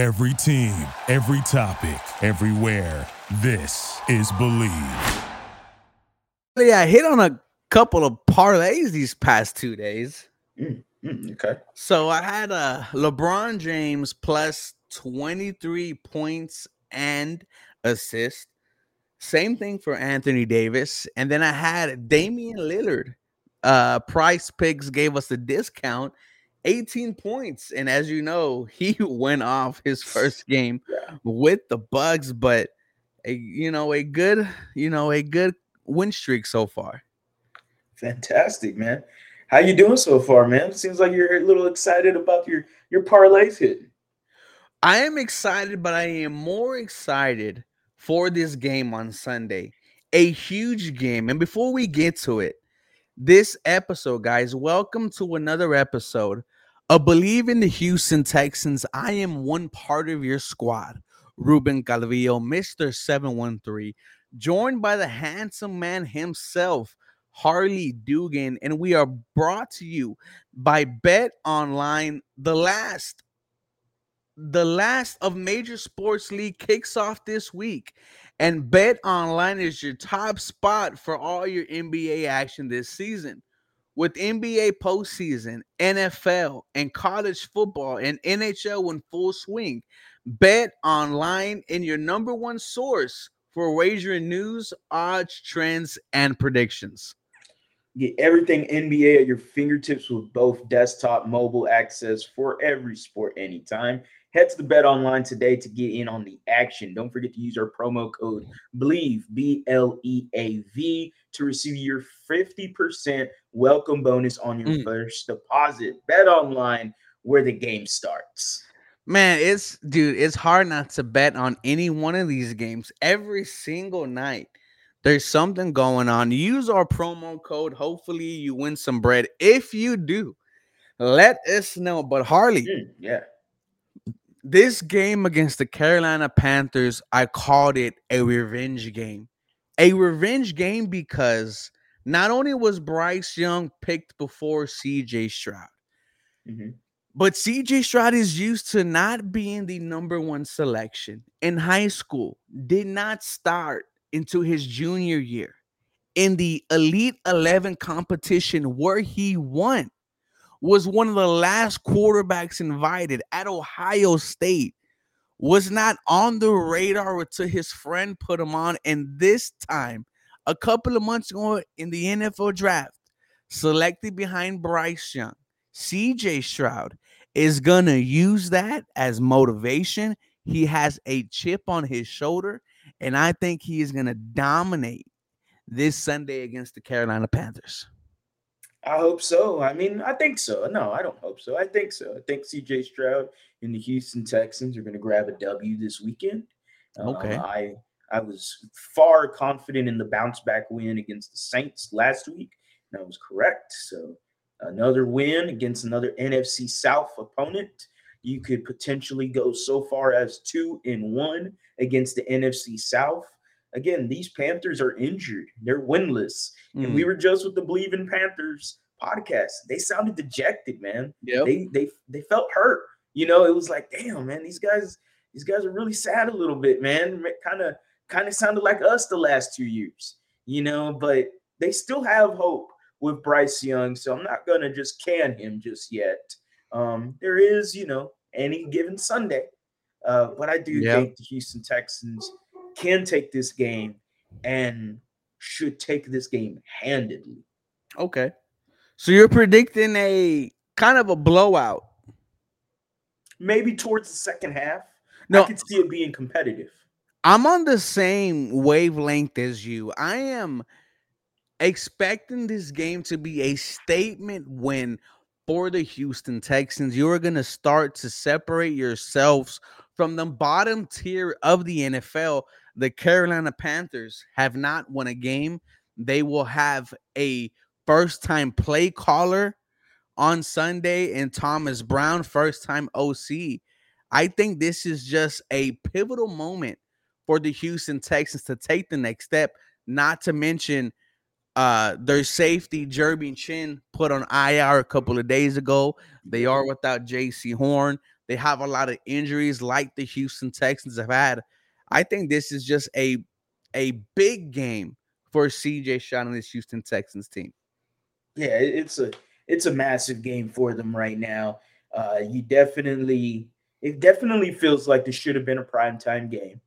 Every team, every topic, everywhere. This is Believe. Yeah, I hit on a couple of parlays these past 2 days. Okay. So I had a LeBron James plus 23 points and assist. Same thing for Anthony Davis. And then I had Damian Lillard. Price Picks gave us the discount. 18 points, and as you know, he went off his first game with the Bucks, but a good win streak so far. Fantastic, man. How you doing so far, man? Seems like you're a little excited about your parlays hitting. I am excited, but I am more excited for this game on Sunday. A huge game, and before we get to it, this episode, guys, welcome to another episode of Believe in the Houston Texans. I am one part of your squad, Ruben Calvillo, Mr. 713, joined by the handsome man himself, Harley Dugan, and we are brought to you by Bet Online. The last of major sports league kicks off this week, and Bet Online is your top spot for all your NBA action this season. With NBA postseason, NFL, and college football, and NHL in full swing, Bet Online is your number one source for wagering news, odds, trends, and predictions. Get everything NBA at your fingertips with both desktop, mobile access for every sport, anytime. Head to the Bet Online today to get in on the action. Don't forget to use our promo code BLEAV, B-L-E-A-V, to receive your 50% welcome bonus on your first deposit. Bet Online, where the game starts. Man, it's hard not to bet on any one of these games. Every single night, there's something going on. Use our promo code. Hopefully, you win some bread. If you do, let us know. But Harley, this game against the Carolina Panthers, I called it a revenge game. A revenge game because not only was Bryce Young picked before CJ Stroud, but CJ Stroud is used to not being the number one selection in high school, did not start into his junior year in the Elite 11 competition where he won. Was one of the last quarterbacks invited at Ohio State, was not on the radar until his friend put him on. And this time, a couple of months ago in the NFL draft, selected behind Bryce Young, CJ Stroud is going to use that as motivation. He has a chip on his shoulder, and I think he is going to dominate this Sunday against the Carolina Panthers. I hope so. I mean, I think so. No, I don't hope so. I think so. I think CJ Stroud and the Houston Texans are going to grab a W this weekend. Okay. I was far confident in the bounce back win against the Saints last week, and I was correct. So another win against another NFC South opponent. You could potentially go so far as 2-1 against the NFC South. Again, these Panthers are injured. They're winless. And we were just with the Believe in Panthers podcast. They sounded dejected, man. Yep. They felt hurt. You know, it was like, damn, man, these guys are really sad a little bit, man. Kind of sounded like us the last 2 years, you know, but they still have hope with Bryce Young. So I'm not going to just can him just yet. There is, you know, any given Sunday. But I do think the Houston Texans can take this game and should take this game handedly. Okay. So you're predicting a kind of a blowout. Maybe towards the second half. No, I could see it being competitive. I'm on the same wavelength as you. I am expecting this game to be a statement win for the Houston Texans. You are going to start to separate yourselves from the bottom tier of the NFL. The Carolina Panthers have not won a game. They will have a first-time play caller on Sunday and Thomas Brown, first-time OC. I think this is just a pivotal moment for the Houston Texans to take the next step, not to mention their safety, Jeremy Chin, put on IR a couple of days ago. They are without J.C. Horn. They have a lot of injuries like the Houston Texans have had. I think this is just a big game for CJ Stroud and this Houston Texans team. Yeah, it's a massive game for them right now. It definitely feels like this should have been a primetime game,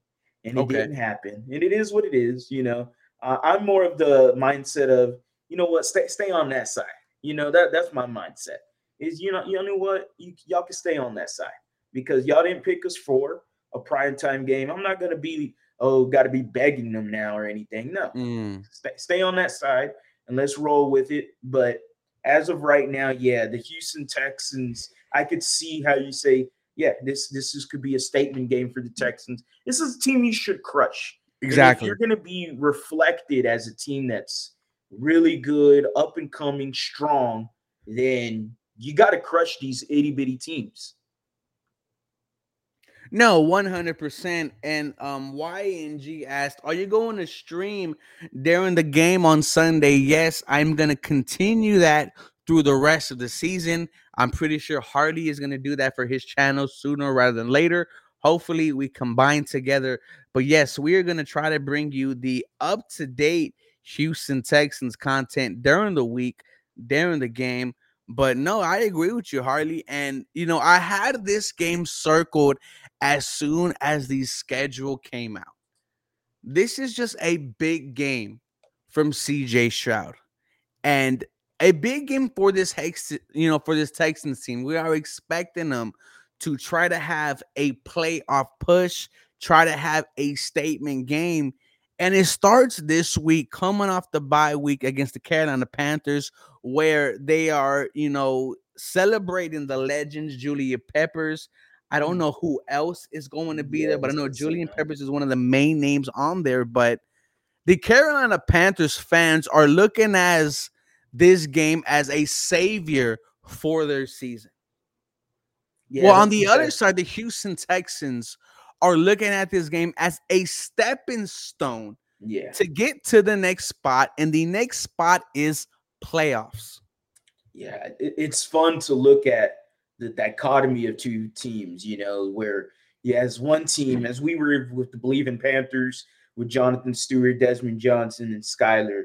and it didn't happen. And it is what it is, you know. I'm more of the mindset of, you know what, stay on that side. You know, that's my mindset. Is, you know what, y'all can stay on that side because y'all didn't pick us for a primetime game. I'm not going to be, got to be begging them now or anything. No, stay on that side and let's roll with it. But as of right now, yeah, the Houston Texans, I could see how you say, yeah, this could be a statement game for the Texans. This is a team you should crush. Exactly. You're going to be reflected as a team that's really good, up and coming, strong, then you got to crush these itty-bitty teams. No, 100%. And YNG asked, are you going to stream during the game on Sunday? Yes, I'm going to continue that through the rest of the season. I'm pretty sure Harley is going to do that for his channel sooner rather than later. Hopefully we combine together. But yes, we are going to try to bring you the up-to-date Houston Texans content during the week, during the game. But no, I agree with you, Harley. And, you know, I had this game circled as soon as the schedule came out. This is just a big game from CJ Stroud. And a big game for this, for this Texans team. We are expecting them to try to have a playoff push, try to have a statement game. And it starts this week, coming off the bye week against the Carolina Panthers, where they are, celebrating the legends, Julian Peppers. I don't know who else is going to be there, but I know Julian Peppers is one of the main names on there. But the Carolina Panthers fans are looking as this game as a savior for their season. Yeah, well, on the other side, the Houston Texans are looking at this game as a stepping stone to get to the next spot, and the next spot is playoffs. Yeah, it's fun to look at the dichotomy of two teams, where as one team, as we were with the Believe in Panthers, with Jonathan Stewart, Desmond Johnson, and Skyler,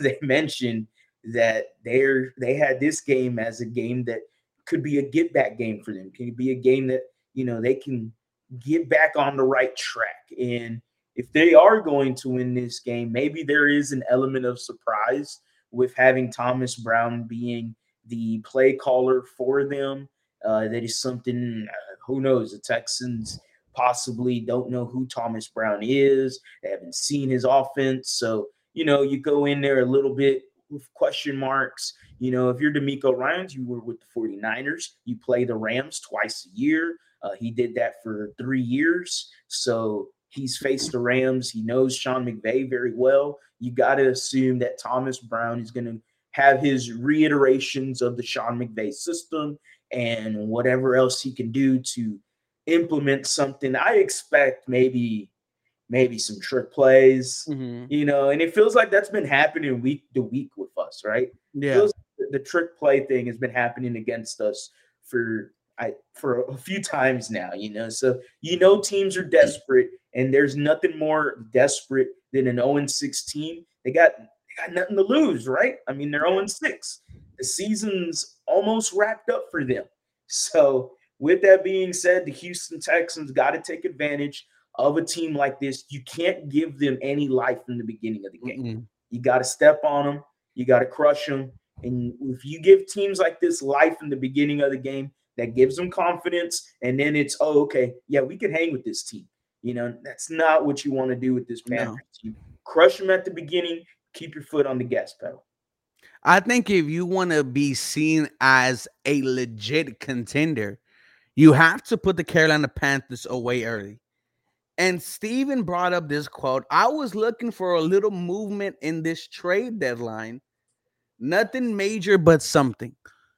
they mentioned that they had this game as a game that could be a get-back game for them, could be a game that, they can – get back on the right track. And if they are going to win this game, maybe there is an element of surprise with having Thomas Brown being the play caller for them. That is something, who knows, the Texans possibly don't know who Thomas Brown is. They haven't seen his offense. So, you go in there a little bit with question marks. If you're D'Amico Ryans, you were with the 49ers. You play the Rams twice a year. He did that for 3 years, so he's faced the Rams. He knows Sean McVay very well. You got to assume that Thomas Brown is going to have his reiterations of the Sean McVay system and whatever else he can do to implement something. I expect maybe some trick plays, and it feels like that's been happening week to week with us, right? Yeah. It feels like the trick play thing has been happening against us for a few times now, so, teams are desperate, and there's nothing more desperate than an 0-6 team. They got nothing to lose, right? I mean, they're 0-6. The season's almost wrapped up for them. So with that being said, the Houston Texans got to take advantage of a team like this. You can't give them any life from the beginning of the game. Mm-hmm. You got to step on them. You got to crush them. And if you give teams like this life in the beginning of the game, that gives them confidence, and then it's, we can hang with this team. That's not what you want to do with this Panthers team. Crush them at the beginning, keep your foot on the gas pedal. I think if you want to be seen as a legit contender, you have to put the Carolina Panthers away early. And Steven brought up this quote, I was looking for a little movement in this trade deadline. Nothing major, but something.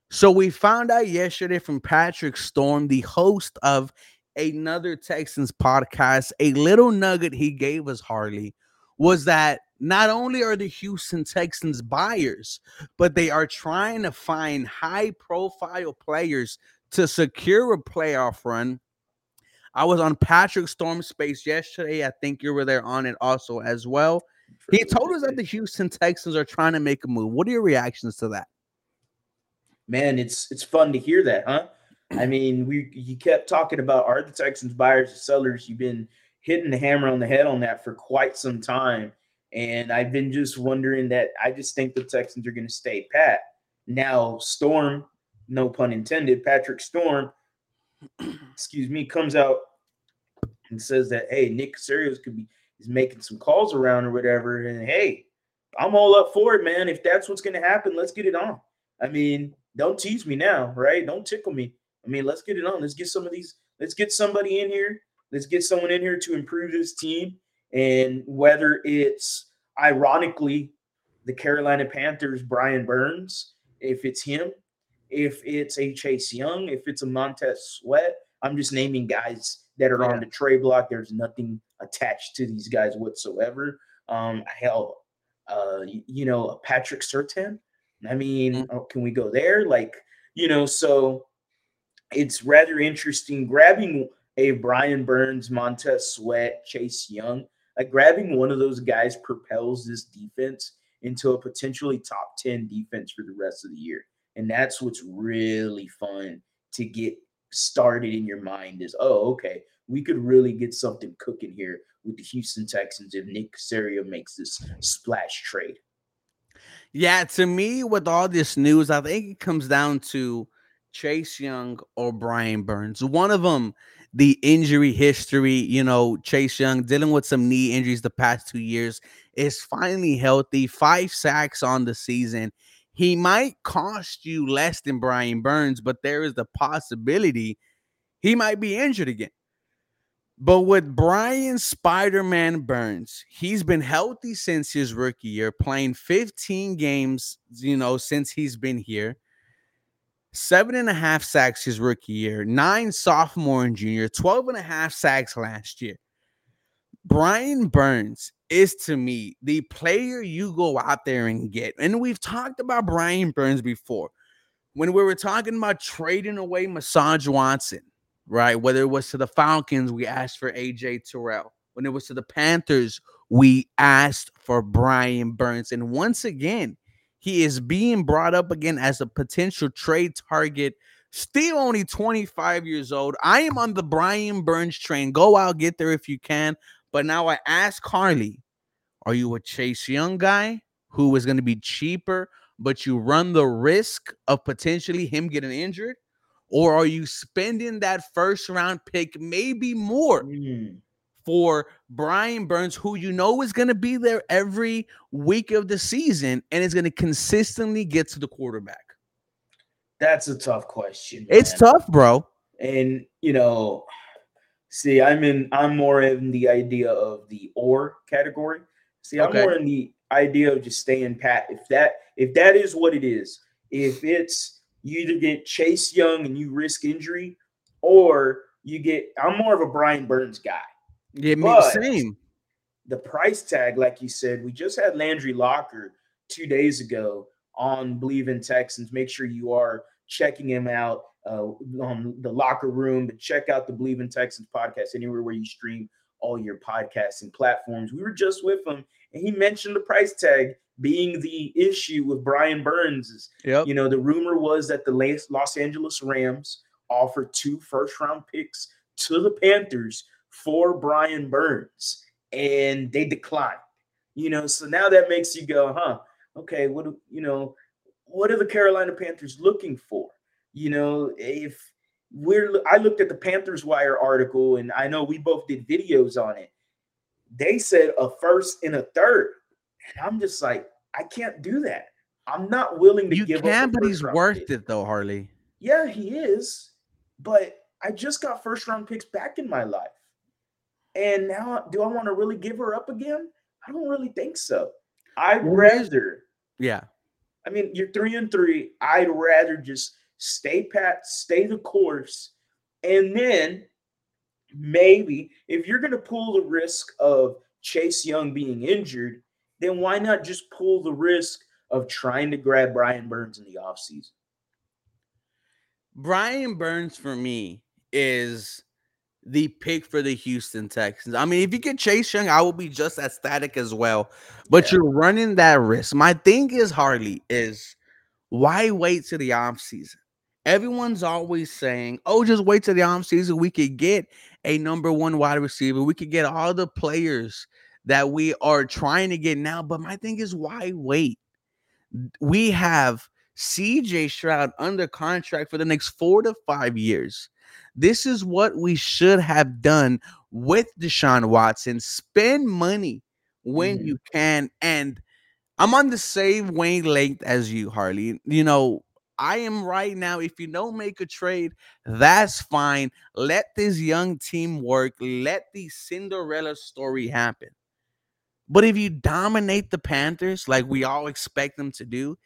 So we found out yesterday from Patrick Storm, the host of another Texans podcast, a little nugget he gave us, Harley, was that not only are the Houston Texans buyers, but they are trying to find high-profile players to secure a playoff run. I was on Patrick Storm Space yesterday. I think you were there on it also as well. He told us that the Houston Texans are trying to make a move. What are your reactions to that? Man, it's fun to hear that, huh? I mean, you kept talking about, are the Texans buyers or sellers? You've been hitting the hammer on the head on that for quite some time. And I've been just wondering that. I just think the Texans are going to stay pat. Now, Storm, no pun intended, Patrick Storm, comes out and says that, hey, Nick Caserio is making some calls around or whatever. And, hey, I'm all up for it, man. If that's what's going to happen, let's get it on. I mean, don't tease me now, right? Don't tickle me. I mean, let's get it on. Let's get some of these. Let's get somebody in here. Let's get someone in here to improve this team. And whether it's, ironically, the Carolina Panthers, Brian Burns, if it's him, if it's a Chase Young, if it's a Montez Sweat, I'm just naming guys that are on the trade block. There's nothing attached to these guys whatsoever. A Patrick Surtain. I mean, can we go there? So it's rather interesting grabbing a Brian Burns, Montez Sweat, Chase Young. Like grabbing one of those guys propels this defense into a potentially top 10 defense for the rest of the year. And that's what's really fun to get started in your mind is, oh, okay, we could really get something cooking here with the Houston Texans if Nick Caserio makes this splash trade. Yeah, to me, with all this news, I think it comes down to Chase Young or Brian Burns. One of them, the injury history, Chase Young dealing with some knee injuries the past 2 years, is finally healthy, 5 sacks on the season. He might cost you less than Brian Burns, but there is the possibility he might be injured again. But with Brian Spider-Man Burns, he's been healthy since his rookie year, playing 15 games, since he's been here. 7.5 sacks his rookie year, 9 sophomore and junior, 12.5 sacks last year. Brian Burns is, to me, the player you go out there and get. And we've talked about Brian Burns before. When we were talking about trading away Deshaun Watson, right? Whether it was to the Falcons, we asked for A.J. Terrell. When it was to the Panthers, we asked for Brian Burns. And once again, he is being brought up again as a potential trade target. Still only 25 years old. I am on the Brian Burns train. Go out, get there if you can. But now I ask Harley, are you a Chase Young guy who is going to be cheaper, but you run the risk of potentially him getting injured? Or are you spending that first round pick, maybe more, for Brian Burns, who is going to be there every week of the season and is going to consistently get to the quarterback? That's a tough question, man. It's tough, bro. And, I'm more in the idea of the or category. I'm more in the idea of just staying pat. If that is what it is, if it's you either get Chase Young and you risk injury, or I'm more of a Brian Burns guy. Yeah, me the same. The price tag, like you said, we just had Landry Locker 2 days ago on Believe in Texans. Make sure you are checking him out on the Locker Room, but check out the Believe in Texans podcast anywhere where you stream all your podcasts and platforms. We were just with him, and he mentioned the price tag being the issue with Brian Burns. Yep. The rumor was that the Los Angeles Rams offered 2 first-round picks to the Panthers for Brian Burns, and they declined. So now that makes you go, huh? Okay, what are the Carolina Panthers looking for? I looked at the Panthers Wire article, and I know we both did videos on it. They said a first and a third, and I'm just like, I can't do that. I'm not willing to give up. You can, but he's worth it, though, Harley. Yeah, he is. But I just got first round picks back in my life, and now do I want to really give her up again? I don't really think so. I'd rather. Yeah. I mean, you're 3-3. I'd rather just stay pat, stay the course, and then maybe if you're going to pull the risk of Chase Young being injured, then why not just pull the risk of trying to grab Brian Burns in the offseason? Brian Burns for me is the pick for the Houston Texans. I mean, if you get Chase Young, I will be just ecstatic as well. But you're running that risk. My thing is, Harley, is why wait to the offseason? Everyone's always saying, oh, just wait to the offseason. We could get a number one wide receiver. We could get all the players that we are trying to get now. But my thing is, why wait? We have CJ Stroud under contract for the next 4 to 5 years. This is what we should have done with Deshaun Watson. Spend money when you can. And I'm on the same wavelength as you, Harley. You know, I am right now. If you don't make a trade, that's fine. Let this young team work. Let the Cinderella story happen. But if you dominate the Panthers like we all expect them to do,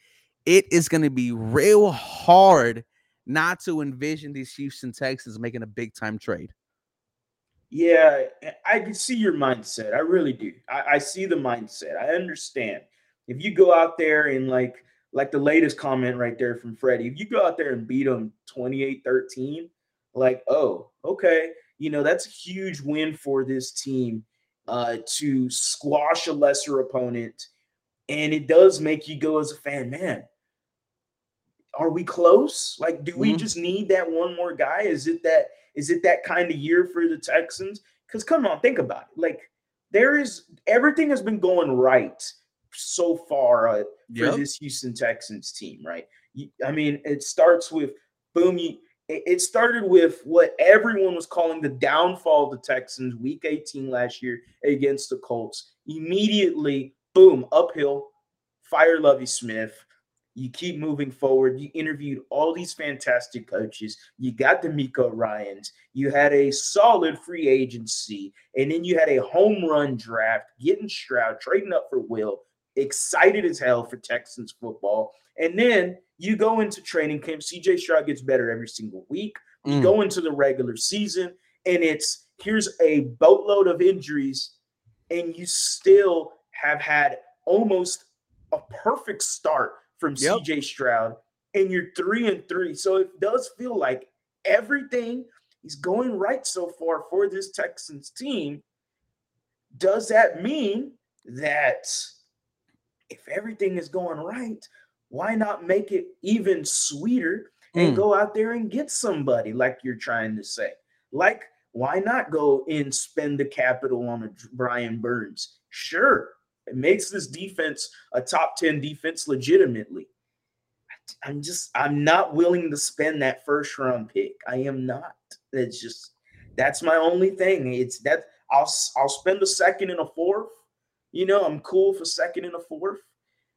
it is going to be real hard not to envision these Houston Texans making a big-time trade. Yeah, I can see your mindset. I really do. I see the mindset. I understand. If you go out there and like the latest comment right there from Freddie, if you go out there and beat them 28-13, like, oh, okay. You know, that's a huge win for this team to squash a lesser opponent. And it does make you go as a fan, man, are we close? Like, do we just need that one more guy? Is it that kind of year for the Texans? Because come on, think about it. Like, everything has been going right so far for this Houston Texans team, right? I mean, it starts with it started with what everyone was calling the downfall of the Texans week 18 last year against the Colts. Immediately, boom, uphill, fire Lovie Smith. You keep moving forward. You interviewed all these fantastic coaches. You got D'Amico Ryans. You had a solid free agency. And then you had a home run draft, getting Stroud, trading up for Will, excited as hell for Texans football. And then you go into training camp. CJ Stroud gets better every single week. You go into the regular season, and here's a boatload of injuries, and you still have had almost a perfect start from CJ Stroud, and you're 3-3. So it does feel like everything is going right so far for this Texans team. Does that mean that if everything is going right, why not make it even sweeter and go out there and get somebody, like you're trying to say? Like, why not go and spend the capital on a Brian Burns? Sure. It makes this defense a top 10 defense legitimately. I'm not willing to spend that first round pick. I am not. That's my only thing. It's that I'll spend a second and a fourth. You know, I'm cool for second and a fourth,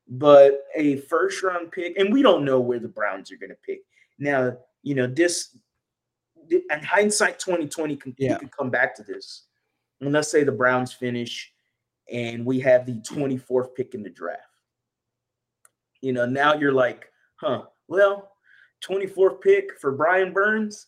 but a first round pick, and we don't know where the Browns are going to pick. Now, you know, this and hindsight 2020 you can come back to this. And let's say the Browns finish and we have the 24th pick in the draft. You know, now you're like, huh, well, 24th pick for Brian Burns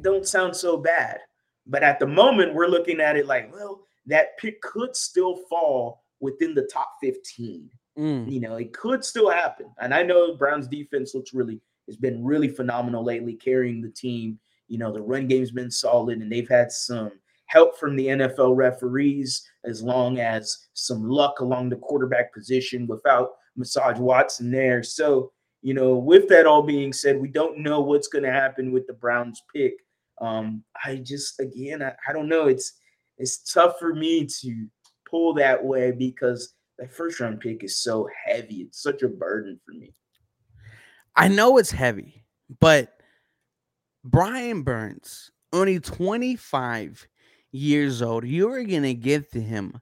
don't sound so bad. But at the moment, we're looking at it like, well, that pick could still fall within the top 15. You know, it could still happen. And I know Brown's defense has been really phenomenal lately, carrying the team. You know, the run game's been solid, and they've had some help from the NFL referees, as long as some luck along the quarterback position without Massage Watson there. So, you know, with that all being said, we don't know what's going to happen with the Browns pick. I don't know. It's tough for me to pull that way because that first round pick is so heavy. It's such a burden for me. I know it's heavy, but Brian Burns, only 25 years old, you're going to get to him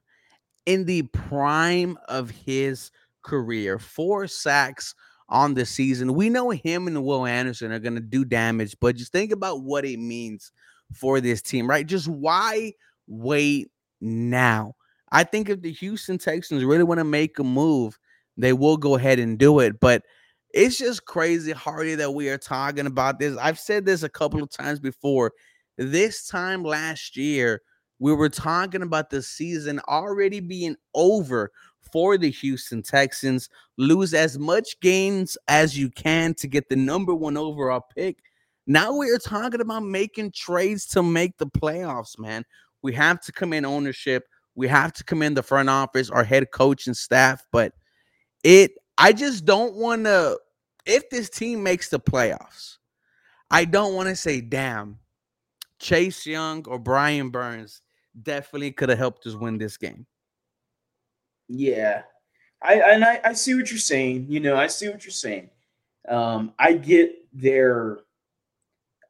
in the prime of his career. 4 sacks on the season. We know him and Will Anderson are going to do damage, but just think about what it means for this team, right? Just why wait now? I think if the Houston Texans really want to make a move, they will go ahead and do it, but it's just crazy, Hardy, that we are talking about this. I've said this a couple of times before. This time last year, we were talking about the season already being over for the Houston Texans. Lose as much games as you can to get the number 1 overall pick. Now we're talking about making trades to make the playoffs, man. We have to commend ownership. We have to commend the front office, our head coach and staff. But I just don't want to, if this team makes the playoffs, I don't want to say, damn, Chase Young or Brian Burns definitely could have helped us win this game. Yeah. I see what you're saying. You know, I see what you're saying. I get their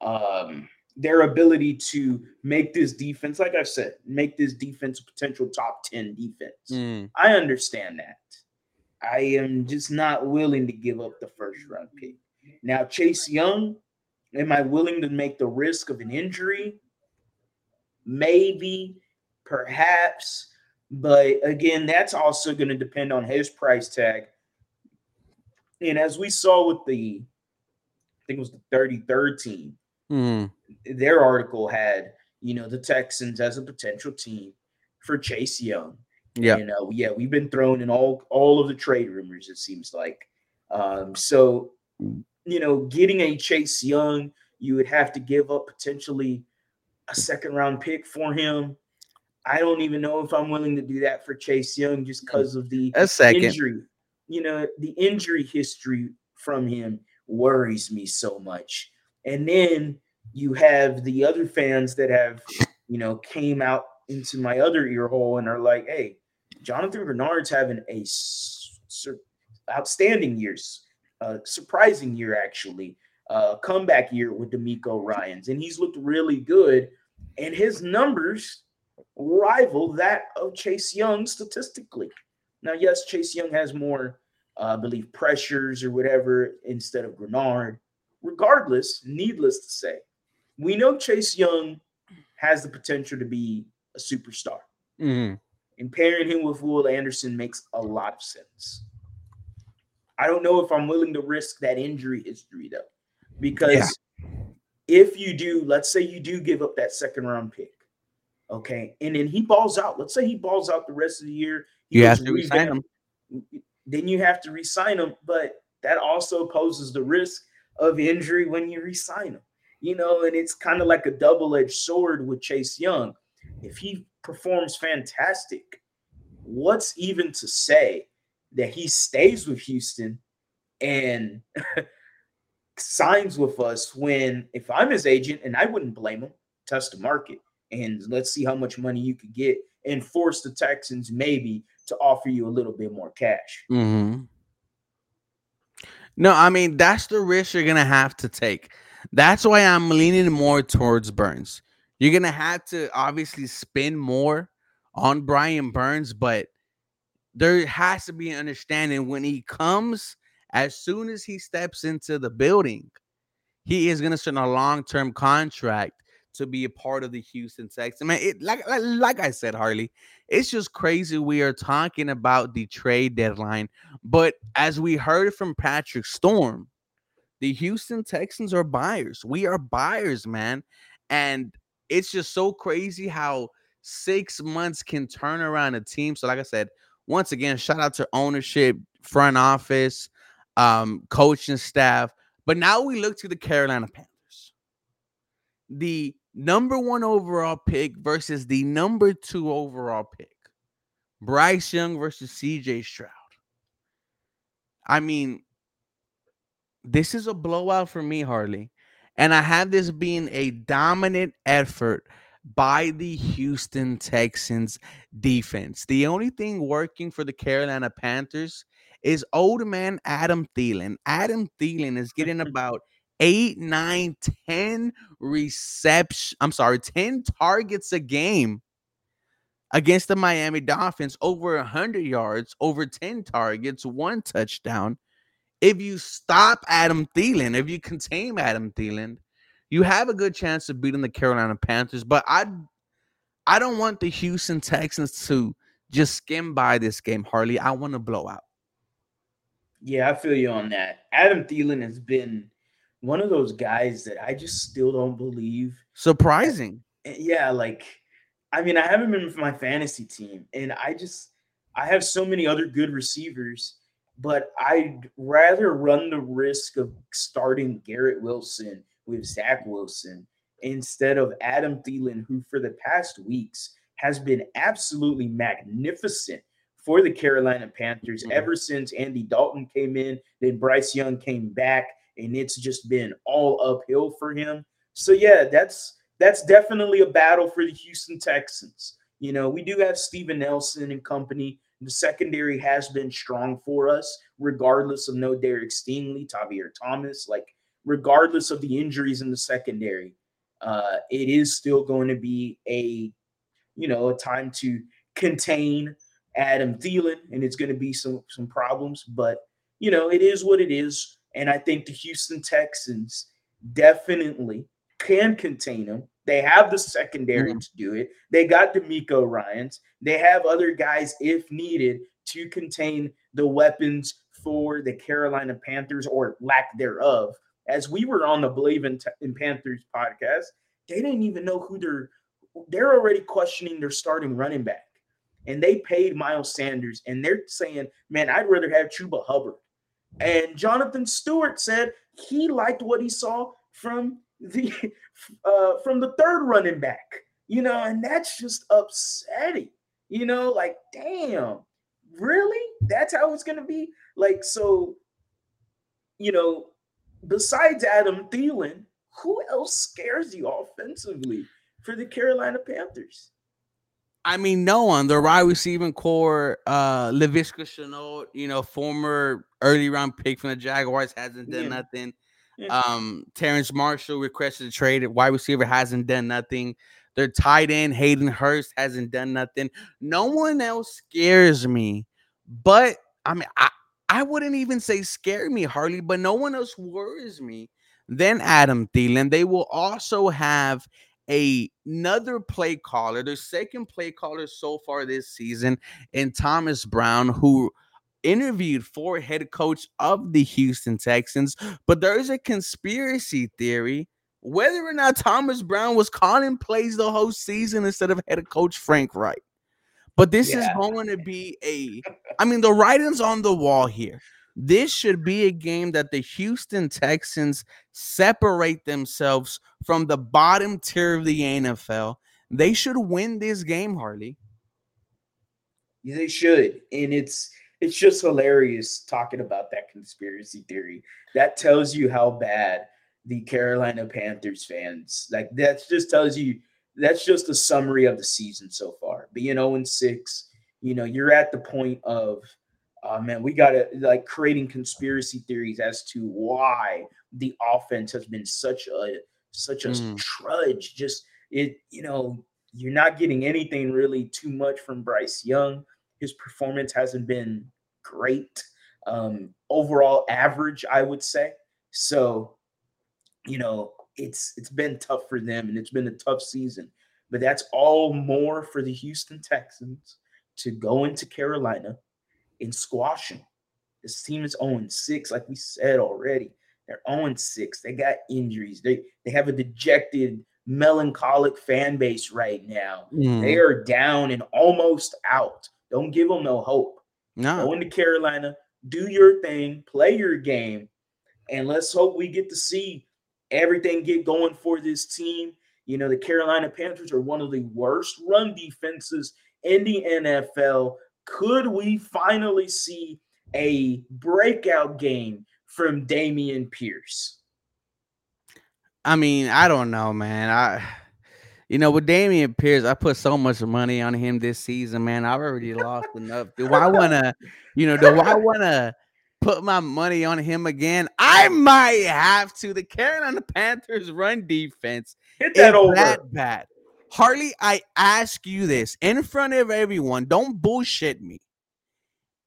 ability to make this defense, like I've said, make this defense a potential top 10 defense. I understand that. I am just not willing to give up the first-round pick. Now, Chase Young, am I willing to make the risk of an injury? Maybe, perhaps. But, again, that's also going to depend on his price tag. And as we saw with the, I think it was the 33rd team, their article had, you know, the Texans as a potential team for Chase Young. Yeah. You know, yeah, we've been thrown in all of the trade rumors, it seems like. So, you know, getting a Chase Young, you would have to give up potentially a second-round pick for him. I don't even know if I'm willing to do that for Chase Young just because of the injury. You know, the injury history from him worries me so much. And then you have the other fans that have, you know, came out into my other ear hole and are like, hey, Jonathan Greenard's having a outstanding years, surprising year, actually, comeback year with D'Amico Ryans. And he's looked really good. And his numbers rival that of Chase Young statistically. Now, yes, Chase Young has more, I believe, pressures or whatever instead of Greenard. Regardless, needless to say, we know Chase Young has the potential to be a superstar. And pairing him with Will Anderson makes a lot of sense. I don't know if I'm willing to risk that injury history, though, because if you do, let's say you do give up that second-round pick, okay, and then he balls out. Let's say he balls out the rest of the year. You have to re-sign him. Then you have to re-sign him, but that also poses the risk of injury when you re-sign him. You know, and it's kind of like a double-edged sword with Chase Young. If he performs fantastic, what's even to say that he stays with Houston and signs with us when, if I'm his agent, and I wouldn't blame him, test the market, and let's see how much money you could get and force the Texans maybe to offer you a little bit more cash. No, I mean, that's the risk you're going to have to take. That's why I'm leaning more towards Burns. You're going to have to obviously spend more on Brian Burns, but there has to be an understanding when he comes, as soon as he steps into the building, he is going to sign a long-term contract to be a part of the Houston Texans. I mean, like I said, Harley, it's just crazy we are talking about the trade deadline. But as we heard from Patrick Storm, the Houston Texans are buyers. We are buyers, man. And it's just so crazy how 6 months can turn around a team. So like I said, once again, shout out to ownership, front office, coaching staff. But now we look to the Carolina Panthers. The number one overall pick versus the number two overall pick. Bryce Young versus CJ Stroud. I mean, this is a blowout for me, Harley. And I have this being a dominant effort by the Houston Texans defense. The only thing working for the Carolina Panthers is old man Adam Thielen. Adam Thielen is getting about 8, 9, 10 reception. I'm sorry, 10 targets a game against the Miami Dolphins, over 100 yards, over 10 targets, 1 touchdown. If you stop Adam Thielen, if you contain Adam Thielen, you have a good chance of beating the Carolina Panthers. But I don't want the Houston Texans to just skim by this game, Harley. I want to blow out. Yeah, I feel you on that. Adam Thielen has been one of those guys that I just still don't believe. Surprising. Yeah, like, I mean, I haven't been with my fantasy team, and I have so many other good receivers. But I'd rather run the risk of starting Garrett Wilson with Zach Wilson instead of Adam Thielen, who for the past weeks has been absolutely magnificent for the Carolina Panthers ever since Andy Dalton came in, then Bryce Young came back, and it's just been all uphill for him. So, yeah, that's definitely a battle for the Houston Texans. You know, we do have Steven Nelson and company. The secondary has been strong for us, regardless of no Derek Stingley, Tavier Thomas, like regardless of the injuries in the secondary. It is still going to be a time to contain Adam Thielen, and it's going to be some problems, but you know, it is what it is. And I think the Houston Texans definitely can contain him. They have the secondary to do it. They got D'Amico Ryans. They have other guys, if needed, to contain the weapons for the Carolina Panthers or lack thereof. As we were on the Believe in Panthers podcast, they didn't even know who they're already questioning their starting running back. And they paid Miles Sanders, and they're saying, man, I'd rather have Chuba Hubbard. And Jonathan Stewart said he liked what he saw from the third running back, you know, and that's just upsetting, you know, like, damn, really? That's how it's going to be? Like, so, you know, besides Adam Thielen, who else scares you offensively for the Carolina Panthers? I mean, no one. The wide receiving core, Laviska Shenault, you know, former early round pick from the Jaguars, hasn't done nothing. Yeah. Terrence Marshall requested a trade. Wide receiver hasn't done nothing. Their tight end, Hayden Hurst, hasn't done nothing. No one else scares me. But, I mean, I wouldn't even say scare me, Harley, but no one else worries me than Adam Thielen. They will also have another play caller, their second play caller so far this season, and Thomas Brown, who interviewed for head coach of the Houston Texans. But there is a conspiracy theory whether or not Thomas Brown was calling plays the whole season instead of head coach Frank Reich. But this is going to be the writing's on the wall here. This should be a game that the Houston Texans separate themselves from the bottom tier of the NFL. They should win this game, Harley. Yeah, they should. And it's just hilarious talking about that conspiracy theory. That tells you how bad the Carolina Panthers fans, like, that just tells you, that's just a summary of the season so far. Being 0-6, you know, you're at the point of, we got to, like, creating conspiracy theories as to why the offense has been such a trudge. Just, it, you know, you're not getting anything really too much from Bryce Young. His performance hasn't been great. Overall average, I would say. So, you know, it's been tough for them, and it's been a tough season. But that's all more for the Houston Texans to go into Carolina in squashing. This team is 0-6, like we said already. They're 0-6. They got injuries. They have a dejected, melancholic fan base right now. They are down and almost out. Don't give them no hope. No. Go into Carolina, do your thing, play your game, and let's hope we get to see everything get going for this team. You know, the Carolina Panthers are one of the worst run defenses in the NFL. Could we finally see a breakout game from Dameon Pierce? I mean, I don't know, man. With Dameon Pierce, I put so much money on him this season, man. I've already lost enough. Do I want to put my money on him again? I might have to. The Carolina Panthers run defense hit that over. That bad. Harley, I ask you this in front of everyone. Don't bullshit me.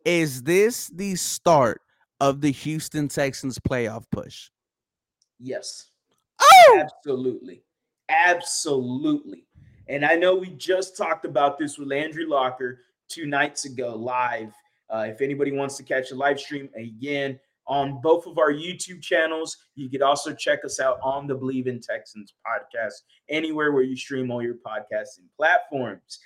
Is this the start of the Houston Texans playoff push? Yes. Oh! Absolutely. And I know we just talked about this with Landry Locker 2 nights ago live. If anybody wants to catch a live stream again on both of our YouTube channels. You could also check us out on the Believe in Texans podcast, anywhere where you stream all your podcasts and platforms.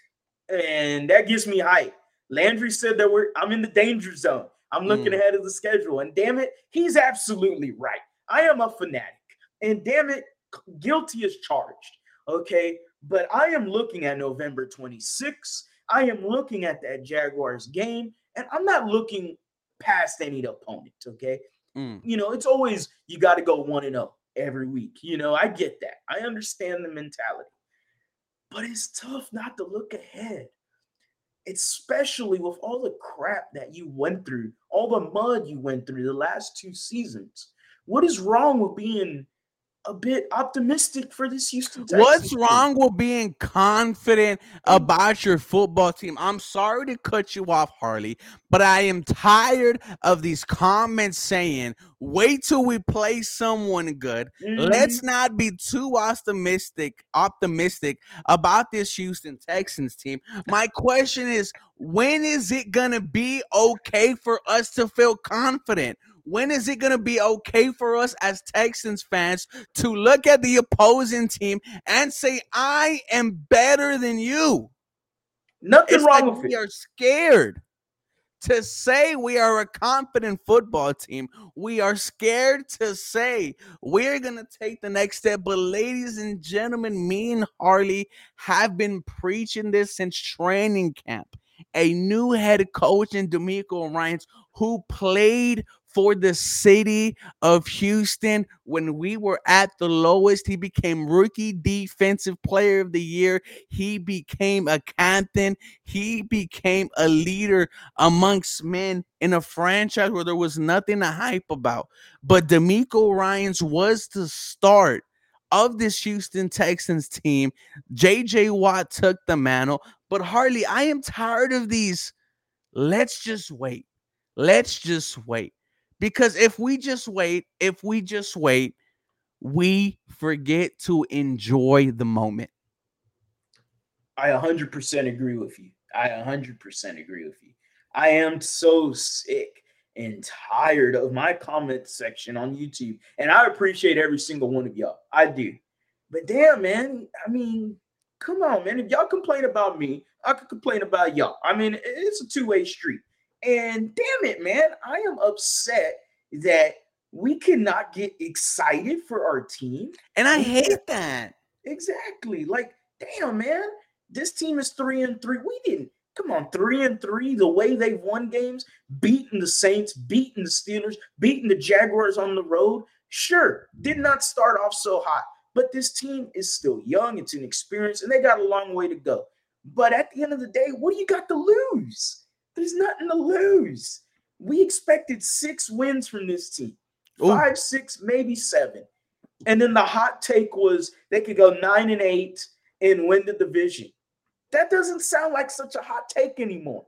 And that gives me hype. Landry said that I'm in the danger zone. I'm looking ahead of the schedule. And damn it, he's absolutely right. I am a fanatic. and damn it, guilty is charged, okay? But I am looking at November 26th. I am looking at that Jaguars game, and I'm not looking past any opponent, okay? You know, it's always you got to go 1-0 every week. You know, I get that. I understand the mentality. But it's tough not to look ahead, especially with all the crap that you went through, all the mud you went through the last two seasons. What is wrong with being a bit optimistic for this Houston Texans? What's wrong with being confident about your football team? I'm sorry to cut you off, Harley, but I am tired of these comments saying, wait till we play someone good. Let's not be too optimistic about this Houston Texans team. My question is, when is it going to be okay for us to feel confident? When is it going to be okay for us as Texans fans to look at the opposing team and say, I am better than you? Nothing wrong with it. We are scared to say we are a confident football team. We are scared to say we're going to take the next step. But ladies and gentlemen, me and Harley have been preaching this since training camp. A new head coach in D'Amico Ryans, who played for the city of Houston when we were at the lowest. He became Rookie Defensive Player of the Year. He became a captain. He became a leader amongst men in a franchise where there was nothing to hype about. But D'Amico Ryans was the start of this Houston Texans team. J.J. Watt took the mantle. But Harley, I am tired of these, let's just wait. Let's just wait. Because if we just wait, we forget to enjoy the moment. I 100% agree with you. I am so sick and tired of my comment section on YouTube. And I appreciate every single one of y'all. I do. But damn, man. I mean, come on, man. If y'all complain about me, I could complain about y'all. I mean, it's a two-way street. And damn it, man, I am upset that we cannot get excited for our team. And I hate that. Exactly. Like, damn, man, this team is 3-3. We didn't. Come on, 3-3, the way they've won games, beating the Saints, beating the Steelers, beating the Jaguars on the road. Sure, did not start off so hot. But this team is still young. It's inexperienced, and they got a long way to go. But at the end of the day, what do you got to lose? There's nothing to lose. We expected 6 wins from this team. 5, 6, maybe 7. And then the hot take was they could go 9-8 and win the division. That doesn't sound like such a hot take anymore.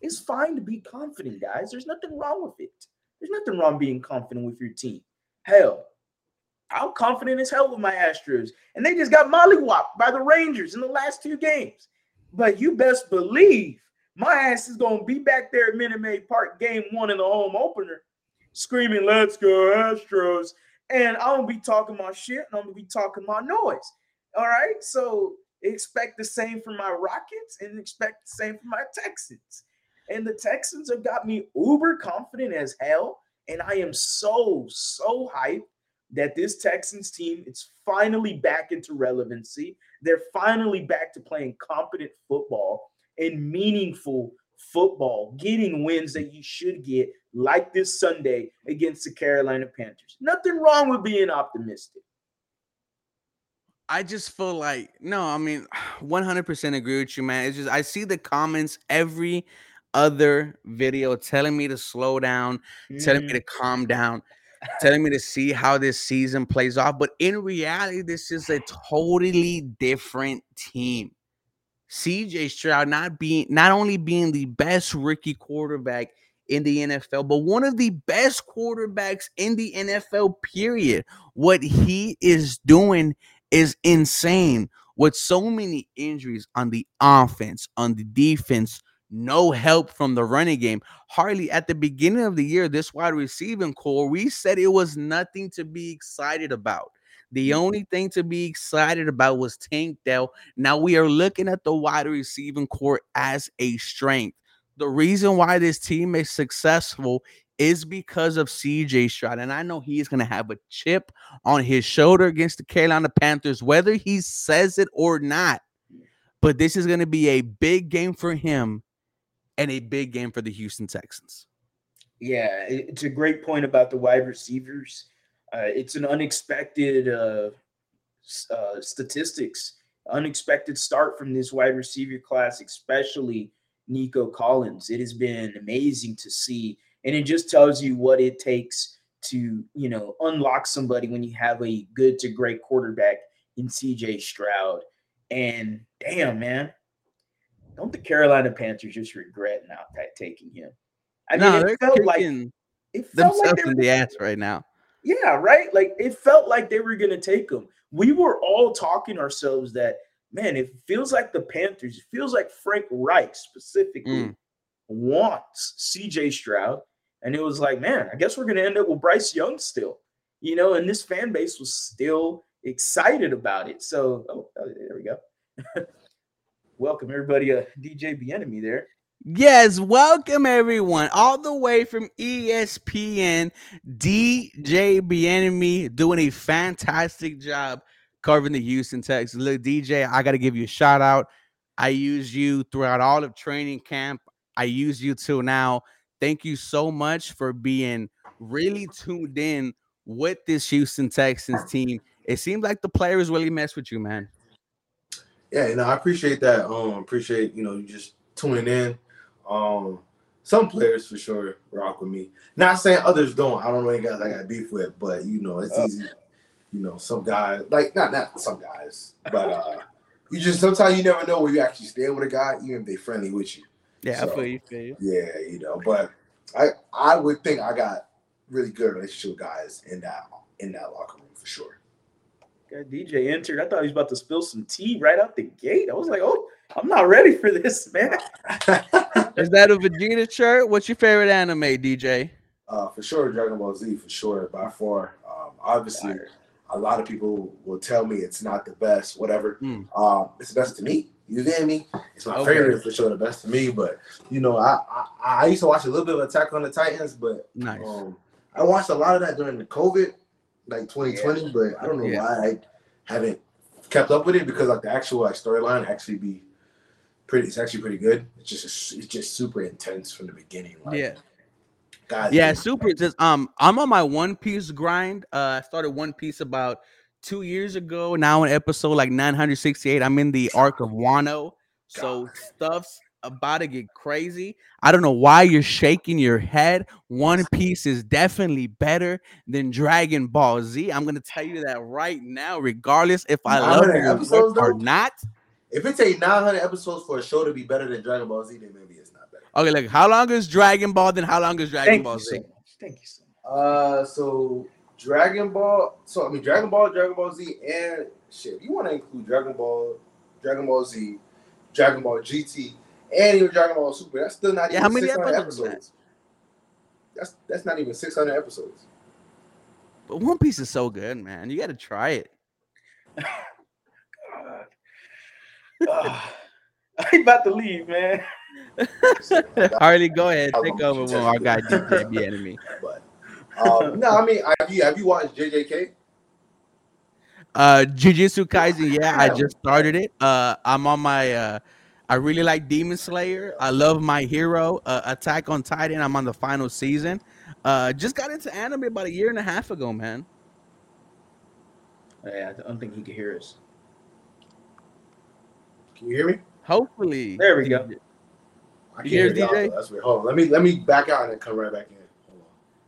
It's fine to be confident, guys. There's nothing wrong with it. There's nothing wrong being confident with your team. Hell, I'm confident as hell with my Astros. And they just got mollywopped by the Rangers in the last 2 games. But you best believe my ass is going to be back there at Minute Maid Park game 1 in the home opener screaming, let's go Astros. And I'm going to be talking my shit and I'm going to be talking my noise. All right? So expect the same from my Rockets and expect the same from my Texans. And the Texans have got me uber confident as hell. And I am so hyped that this Texans team is finally back into relevancy. They're finally back to playing competent football and meaningful football, getting wins that you should get, like this Sunday against the Carolina Panthers. Nothing wrong with being optimistic. I just feel like, no, I mean, 100% agree with you, man. It's just, I see the comments every other video telling me to slow down, telling me to calm down, telling me to see how this season plays off. But in reality, this is a totally different team. CJ Stroud not only being the best rookie quarterback in the NFL, but one of the best quarterbacks in the NFL, period. What he is doing is insane. With so many injuries on the offense, on the defense, no help from the running game. Harley, at the beginning of the year, this wide receiving core, we said it was nothing to be excited about. The only thing to be excited about was Tank Dell. Now we are looking at the wide receiving core as a strength. The reason why this team is successful is because of CJ Stroud. And I know he is going to have a chip on his shoulder against the Carolina Panthers, whether he says it or not. But this is going to be a big game for him and a big game for the Houston Texans. Yeah, it's a great point about the wide receivers. It's an unexpected statistics, unexpected start from this wide receiver class, especially Nico Collins. It has been amazing to see. And it just tells you what it takes to, you know, unlock somebody when you have a good to great quarterback in CJ Stroud. And damn, man, don't the Carolina Panthers just regret not taking him? I mean, no, it felt like themselves in the ass right now. Yeah, right? Like, it felt like they were going to take him. We were all talking ourselves that, man, it feels like the Panthers, it feels like Frank Reich specifically wants C.J. Stroud. And it was like, man, I guess we're going to end up with Bryce Young still. You know, and this fan base was still excited about it. So, there we go. Welcome, everybody. DJ Bien-Aime there. Yes, welcome everyone, all the way from ESPN. DJ Bien-Aime doing a fantastic job covering the Houston Texans. Look, DJ, I got to give you a shout out. I used you throughout all of training camp. I used you till now. Thank you so much for being really tuned in with this Houston Texans team. It seems like the players really mess with you, man. Yeah, and I appreciate that. Appreciate, you know, you just tuning in. Some players for sure rock with me. Not saying others don't. I don't know any guys I got beef with, but you know, it's easy. You know, some guys, like not some guys, but you just sometimes you never know where you actually stand with a guy, even if they're friendly with you. Yeah, so, I feel you. Yeah, you know, but I would think I got really good relationship with guys in that locker room for sure. Got DJ entered. I thought he was about to spill some tea right out the gate. I was like, oh, I'm not ready for this, man. Is that a Vegeta shirt? What's your favorite anime, DJ? For sure, Dragon Ball Z, for sure, by far. Obviously, a lot of people will tell me it's not the best, whatever. It's the best to me. You get me? It's my favorite, for sure, the best to me. But, you know, I used to watch a little bit of Attack on the Titans, but I watched a lot of that during the COVID, like 2020, but I don't know why I haven't kept up with it, because like the actual like storyline actually be pretty. It's actually pretty good. It's just super intense from the beginning. Like, guys, super intense. I'm on my One Piece grind. I started One Piece about 2 years ago. Now in episode like 968, I'm in the arc of Wano. So stuff's about to get crazy. I don't know why you're shaking your head. One Piece is definitely better than Dragon Ball Z. I'm gonna tell you that right now, regardless if I love it or not. If it takes 900 episodes for a show to be better than Dragon Ball Z, then maybe it's not better. Okay, look, how long is Dragon Ball? Then how long is Dragon Ball Z? Thank you so much. So Dragon Ball. So I mean, Dragon Ball, Dragon Ball Z, and shit. You want to include Dragon Ball, Dragon Ball Z, Dragon Ball GT. And even Dragon Ball Super, that's still not even 600 episodes. That's not even 600 episodes. But One Piece is so good, man. You got to try it. God. I'm about to leave, man. Harley, go ahead. Take over with our guy, DJ Bien-Aime. But no, I mean, have you watched JJK? Jujutsu Kaisen, I just started it. I'm on my... I really like Demon Slayer. I love My Hero. Attack on Titan. I'm on the final season. Just got into anime about 1.5 years ago, man. Yeah, I don't think he can hear us. Can you hear me? Hopefully. There we go. I can't hear DJ. That's weird. Hold on. Let me back out and come right back in.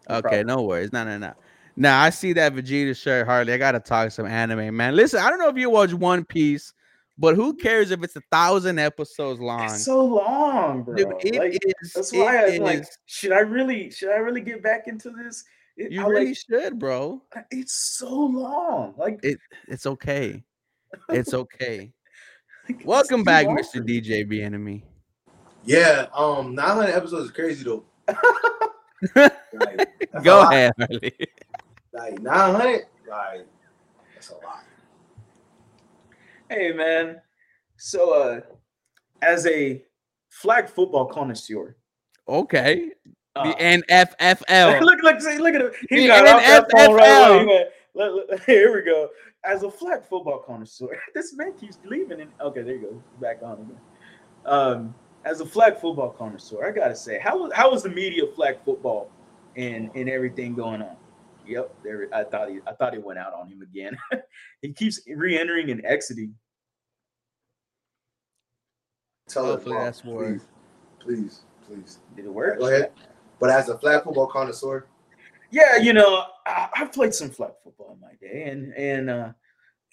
Hold on. Okay, no worries. No. Now I see that Vegeta shirt, Harley. I gotta talk some anime, man. Listen, I don't know if you watch One Piece. But who cares if it's 1,000 episodes long? It's so long, bro. Dude, it is. That's why I was like, should I really get back into this? You really should, bro. It's so long. Like it's okay. It's okay. Welcome back, Mr. DJ Bien-Aime. Yeah, 900 episodes is crazy though. Go ahead, Harley. Like 900, like that's a lot. Hey, man. So, as a flag football connoisseur. Okay. The NFFL. look at him. He got off that phone right away. He went, look, here we go. As a flag football connoisseur, this man keeps leaving. Okay, there you go. Back on again. As a flag football connoisseur, I gotta say, how was the media flag football and everything going on? Yep, there. I thought he went out on him again. He keeps re-entering and exiting. Hopefully that's more. Please. Did it work? Go ahead. But as a flag football connoisseur, yeah, I've played some flag football in my day,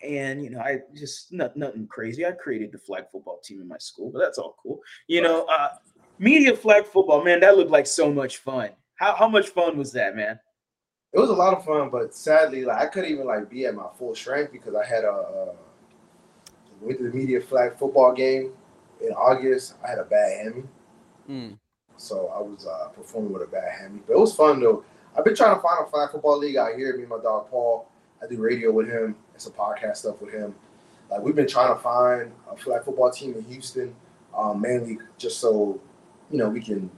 and I just nothing crazy. I created the flag football team in my school, but that's all cool. Media flag football, man, that looked like so much fun. How much fun was that, man? It was a lot of fun, but sadly, I couldn't even be at my full strength because I had went to the media flag football game in August. I had a bad hammy. So I was performing with a bad hammy, but it was fun though. I've been trying to find a flag football league out here. Me and my dog Paul, I do radio with him and some podcast stuff with him. We've been trying to find a flag football team in Houston, mainly just so we can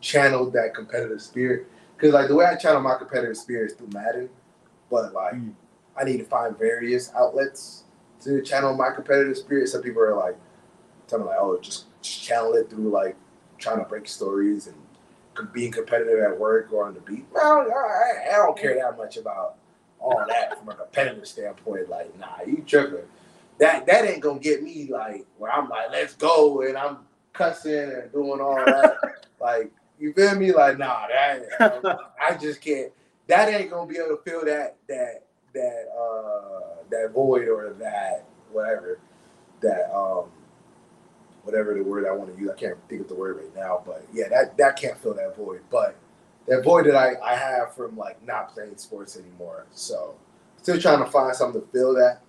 channel that competitive spirit. Because the way I channel my competitive spirit is through Madden, but I need to find various outlets to channel my competitive spirit. Some people are telling me oh, just channel it through trying to break stories and being competitive at work or on the beat. Well, I don't care that much about all that from a competitive standpoint. Nah, you tripping. That ain't gonna get me where I'm let's go and I'm cussing and doing all that. You feel me? Nah, that I just can't. That ain't gonna be able to fill that void or that whatever that whatever the word I want to use, I can't think of the word right now, but yeah, that can't fill that void. But that void that I have from not playing sports anymore. So still trying to find something to fill that.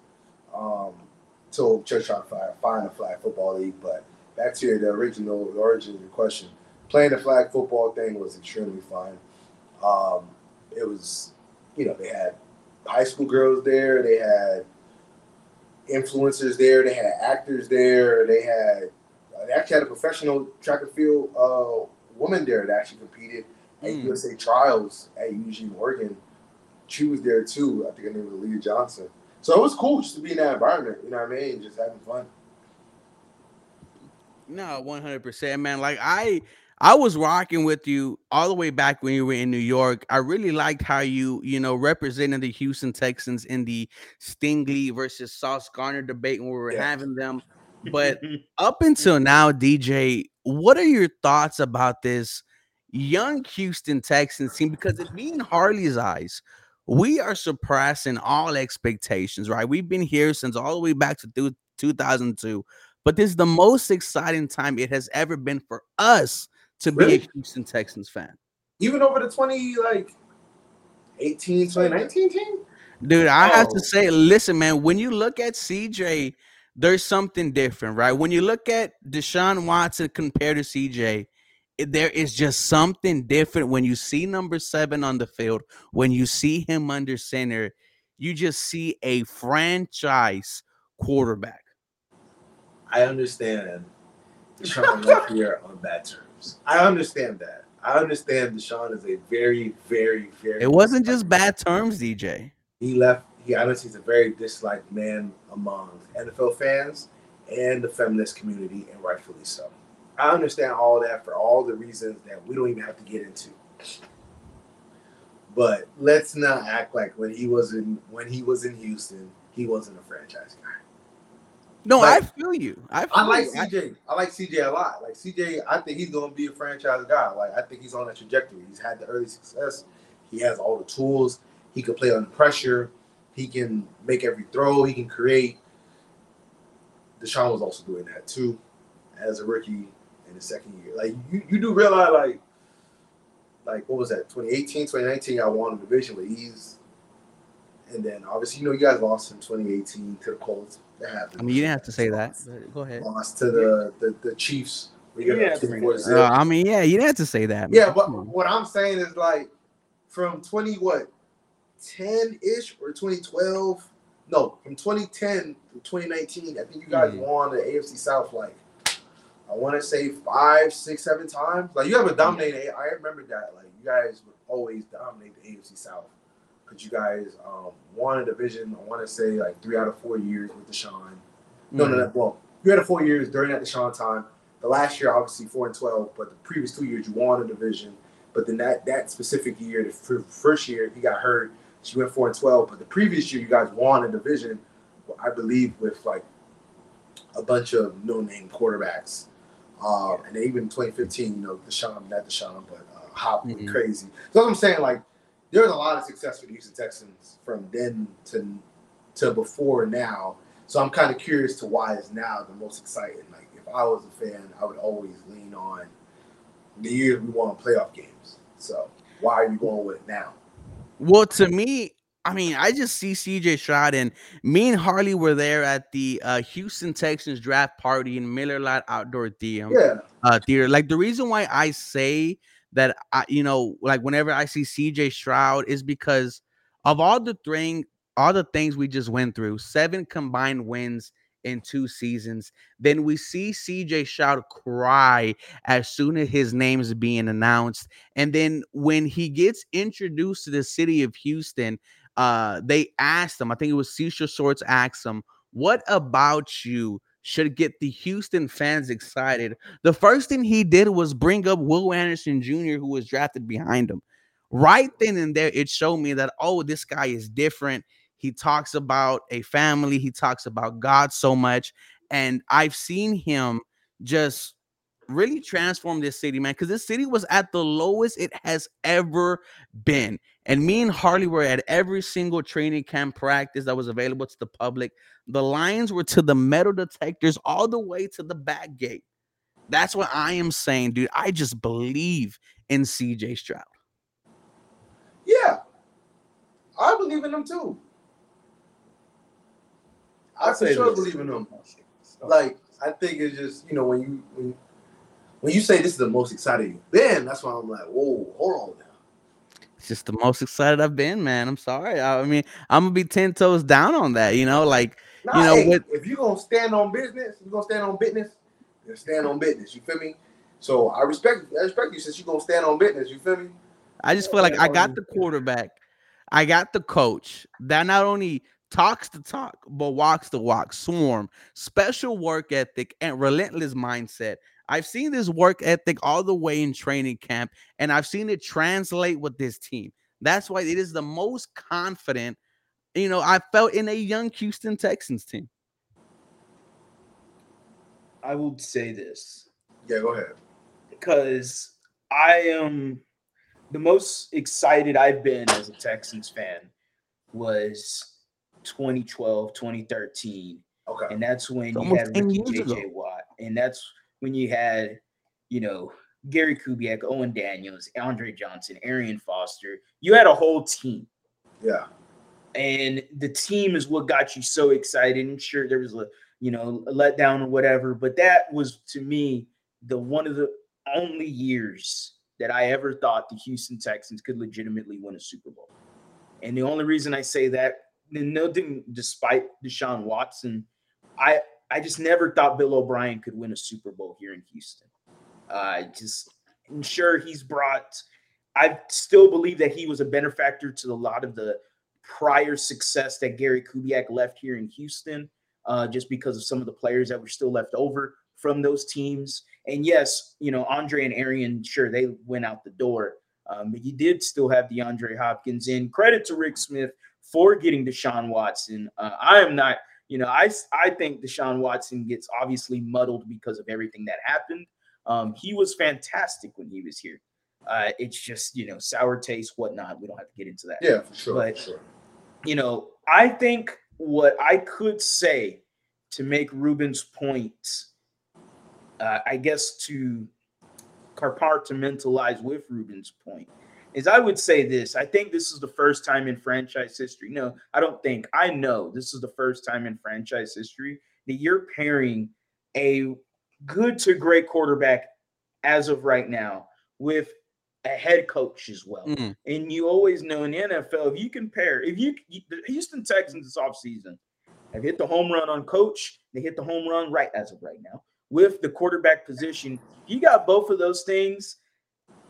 So just trying to find a flag football league. But back to the origin of your question, playing the flag football thing was extremely fun. It was, they had high school girls there, they had influencers there, they had actors there, they actually had a professional track and field woman there that actually competed at USA Trials at Eugene, Oregon. She was there too. I think her name was Leah Johnson. So it was cool just to be in that environment. You know what I mean? Just having fun. No, 100%, man. I was rocking with you all the way back when you were in New York. I really liked how you represented the Houston Texans in the Stingley versus Sauce Gardner debate when we were having them. But up until now, DJ, what are your thoughts about this young Houston Texans team? Because it being Harley's eyes, we are surpassing all expectations, right? We've been here since all the way back to 2002. But this is the most exciting time it has ever been for us to be a Houston Texans fan. Even over the 2019 team? Dude, I have to say, listen, man, when you look at CJ, there's something different, right? When you look at Deshaun Watson compared to CJ, there is just something different. When you see number 7 on the field, when you see him under center, you just see a franchise quarterback. I understand Deshaun left here on bad terms. I understand that. I understand Deshaun is a very, very, very... It wasn't just bad terms, DJ. He left. He honestly is a very disliked man among NFL fans and the feminist community, and rightfully so. I understand all that for all the reasons that we don't even have to get into. But let's not act like when he was in Houston, he wasn't a franchise guy. No, I feel you. I like CJ. I like CJ a lot. Like CJ, I think he's going to be a franchise guy. I think he's on that trajectory. He's had the early success. He has all the tools. He can play under pressure. He can make every throw. He can create. Deshaun was also doing that too as a rookie in his second year. You do realize what was that? 2018, 2019, y'all won the division with ease. And then obviously, you guys lost in 2018 to the Colts. I mean, you didn't have to say that. Go ahead. Lost to the Chiefs. You didn't have to say that. Man. Yeah, but what I'm saying is from 10-ish or 2012? No, from 2010 to 2019, I think you guys won the AFC South want to say 5, 6, 7 times. Like, you haven't dominated. I remember that. Like, you guys would always dominate the AFC South because you guys won a division, I want to say, like 3 out of 4 years with Deshaun. No. Well, 3 out of 4 years during that Deshaun time. The last year, obviously, 4-12, but the previous 2 years, you won a division. But then that specific year, the first year, he got hurt. She went 4-12, but the previous year, you guys won a division, I believe, with like a bunch of no-name quarterbacks. And even 2015, you know, not Deshaun, but Hop went crazy. So that's what I'm saying. Like, there was a lot of success for the Houston Texans from then to before now. So I'm kind of curious to why is now the most exciting. Like, if I was a fan, I would always lean on the year we won playoff games. So why are you going with it now? Well, to me, I mean, I just see CJ Stroud, and me and Harley were there at the Houston Texans draft party in Miller Lite Outdoor Theater. Like, the reason why I say that, whenever I see CJ Stroud is because of all the things we just went through, 7 combined wins in 2 seasons. Then we see CJ Stroud cry as soon as his name is being announced. And then when he gets introduced to the city of Houston, they asked him, I think it was Cecil Shorts asked him, what about you should get the Houston fans excited? The first thing he did was bring up Will Anderson Jr., who was drafted behind him. Right then and there, it showed me that, this guy is different. He talks about a family. He talks about God so much. And I've seen him just really transform this city, man, because this city was at the lowest it has ever been. And me and Harley were at every single training camp practice that was available to the public. The lines were to the metal detectors all the way to the back gate. That's what I am saying, dude. I just believe in CJ Stroud. Yeah, I believe in him, too. I for sure believe in him. Like, I think it's just, when you say this is the most excited you've been, that's why I'm like, whoa, hold on now. It's just the most excited I've been, man. I'm sorry. I mean, I'm gonna be 10 toes down on that, if you're gonna stand on business. You feel me? So I respect you since you're gonna stand on business. You feel me? I just feel like I got the quarterback, I got the coach that not only talks the talk, but walks the walk. Swarm, special work ethic, and relentless mindset. I've seen this work ethic all the way in training camp, and I've seen it translate with this team. That's why it is the most confident, I felt in a young Houston Texans team. I will say this. Yeah, go ahead. Because I am the most excited I've been as a Texans fan was 2012, 2013. Okay. And that's when you had J.J. Watt. And that's when you had, Gary Kubiak, Owen Daniels, Andre Johnson, Arian Foster. You had a whole team. Yeah. And the team is what got you so excited. And sure, there was a letdown or whatever. But that was, to me, one of the only years that I ever thought the Houston Texans could legitimately win a Super Bowl. And the only reason I say that, despite Deshaun Watson, I just never thought Bill O'Brien could win a Super Bowl here in Houston. I'm sure I still believe that he was a benefactor to a lot of the prior success that Gary Kubiak left here in Houston, just because of some of the players that were still left over from those teams. And yes, Andre and Arian, sure, they went out the door. But you did still have DeAndre Hopkins in. Credit to Rick Smith for getting Deshaun Watson. I think Deshaun Watson gets obviously muddled because of everything that happened. He was fantastic when he was here. It's just, sour taste, whatnot. We don't have to get into that. Yeah, for sure. But, I think what I could say to make Ruben's point, I guess to compartmentalize with Ruben's point, is I would say this. I think this is the first time in franchise history. No, I don't think. I know this is the first time in franchise history that you're pairing a good to great quarterback as of right now with a head coach as well. Mm-hmm. And you always know in the NFL, the Houston Texans this offseason have hit the home run on coach. They hit the home run right as of right now with the quarterback position. You got both of those things.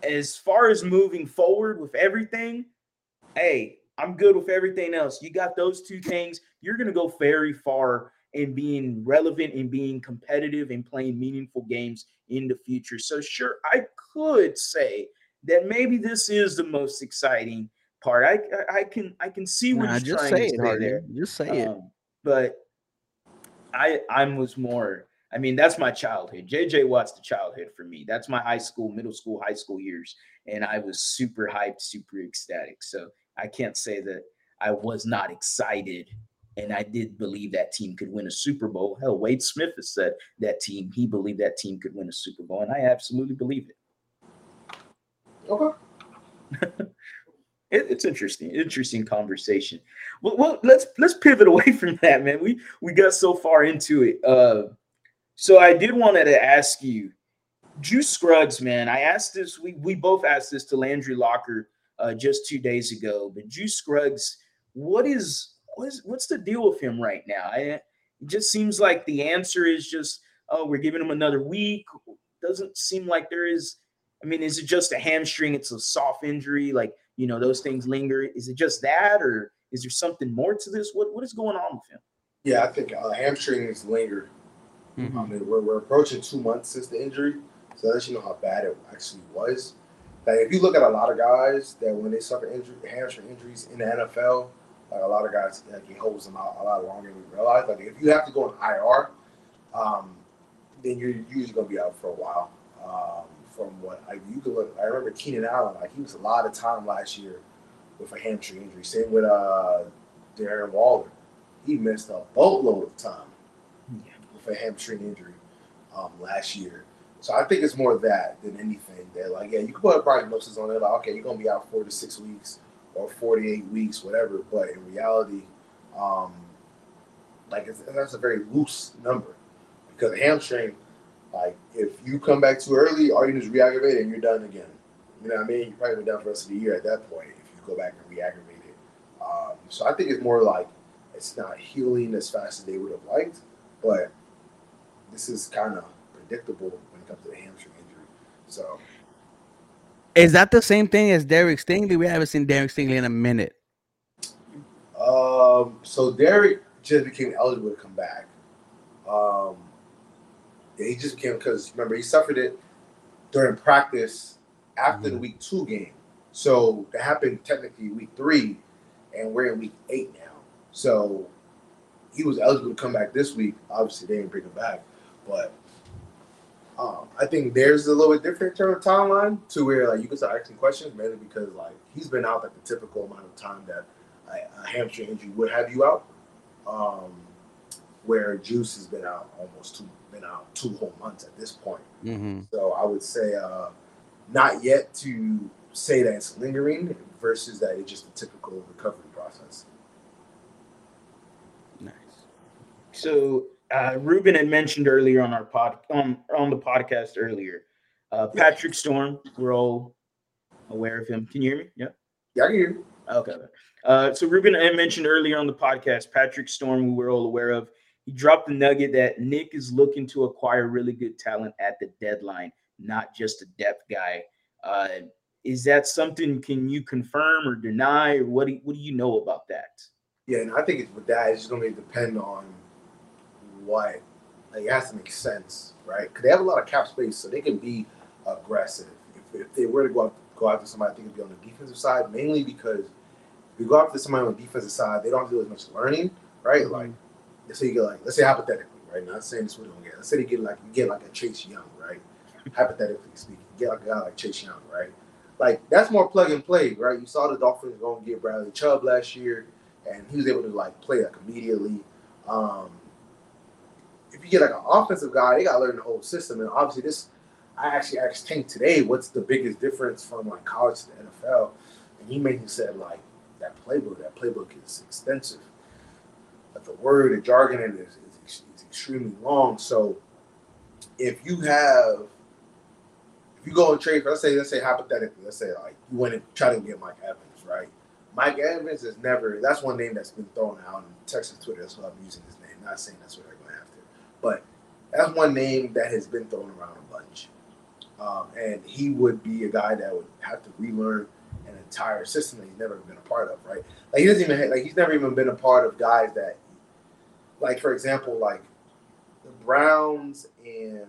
As far as moving forward with everything, hey, I'm good with everything else. You got those two things, you're going to go very far in being relevant and being competitive and playing meaningful games in the future. So sure, I could say that maybe this is the most exciting part. I can see what you're trying to say there. Just say it. But I was more, I mean, that's my childhood. J.J. Watt's the childhood for me. That's my high school, middle school, high school years. And I was super hyped, super ecstatic. So I can't say that I was not excited. And I did believe that team could win a Super Bowl. Hell, Wade Smith has said that team, he believed that team could win a Super Bowl. And I absolutely believe it. Okay. It's interesting. Interesting conversation. Well, let's pivot away from that, man. We got so far into it. So I did want to ask you, Juice Scruggs, man, I asked this, we both asked this to Landry Locker just 2 days ago, but Juice Scruggs, what's the deal with him right now? It just seems like the answer is just, oh, we're giving him another week. Doesn't seem like there is, I mean, is it just a hamstring? It's a soft injury. Like, you know, those things linger. Is it just that, or is there something more to this? What is going on with him? Yeah, I think hamstrings linger. Mm-hmm. I mean, we're approaching 2 months since the injury, so that lets you know how bad it actually was. Like, if you look at a lot of guys that when they suffer hamstring injuries in the NFL, like a lot of guys that get holds them out a lot longer than we realize. Like, if you have to go on IR, then you're usually gonna be out for a while. From what you could look, I remember Keenan Allen, like he was a lot of time last year with a hamstring injury. Same with Darren Waller, he missed a boatload of time. Yeah. A hamstring injury last year. So I think it's more that than anything. That, like, yeah, you can put prognosis on it. Like, okay, you're going to be out 4 to 6 weeks or 48 weeks, whatever. But in reality, that's a very loose number. Because a hamstring, like, if you come back too early, all you do is re-aggravate it and you're done again. You know what I mean? You're probably done for the rest of the year at that point if you go back and re-aggravate it. So I think it's more like it's not healing as fast as they would have liked. But this is kind of predictable when it comes to the hamstring injury. So, is that the same thing as Derek Stingley? We haven't seen Derek Stingley in a minute. So Derek just became eligible to come back. He just became, because remember he suffered it during practice after the week 2 game. So that happened technically week 3, and we're in week 8 now. So he was eligible to come back this week. Obviously, they didn't bring him back. But I think there's a little bit different in terms of timeline to where, like, you can start asking questions, mainly because, like, he's been out, like, the typical amount of time that a hamstring injury would have you out, where Juice has been out almost 2 whole months at this point. Mm-hmm. So I would say not yet to say that it's lingering versus that it's just a typical recovery process. So Ruben had mentioned earlier on our on the podcast earlier, Patrick Storm. We're all aware of him. Can you hear me? Yeah. Yeah, I can hear you. Okay. So Ruben had mentioned earlier on the podcast, Patrick Storm. We were all aware of. He dropped the nugget that Nick is looking to acquire really good talent at the deadline, not just a depth guy. Is that something? Can you confirm or deny? Or what do you know about that? Yeah, and I think with that, it's going to depend on. What, like, it has to make sense, right? Because they have a lot of cap space, so they can be aggressive. If they were to go after somebody, I think it'd be on the defensive side, mainly because if you go after somebody on the defensive side, they don't have to do as much learning, right? Mm-hmm. Like, so you get, like, let's say hypothetically, right? Not saying this we're gonna get. Let's say you get like a Chase Young, right? Hypothetically speaking, you get like a guy like Chase Young, right? Like, that's more plug and play, right? You saw the Dolphins go and get Bradley Chubb last year, and he was able to, like, play like immediately. If you get like an offensive guy, they got to learn the whole system. And obviously I actually asked Tank today, what's the biggest difference from like college to the NFL? And he mainly said like that playbook is extensive. But the word and jargon in it is extremely long. So if you go and trade for, let's say hypothetically, let's say like you went and try to get Mike Evans, right? Mike Evans is never, that's one name that's been thrown out on Texas Twitter. That's why I'm using his name. Not saying that's what I. But that's one name that has been thrown around a bunch. And he would be a guy that would have to relearn an entire system that he's never been a part of, right? Like, he doesn't even like, he's never even been a part of guys that, like, for example, like the Browns and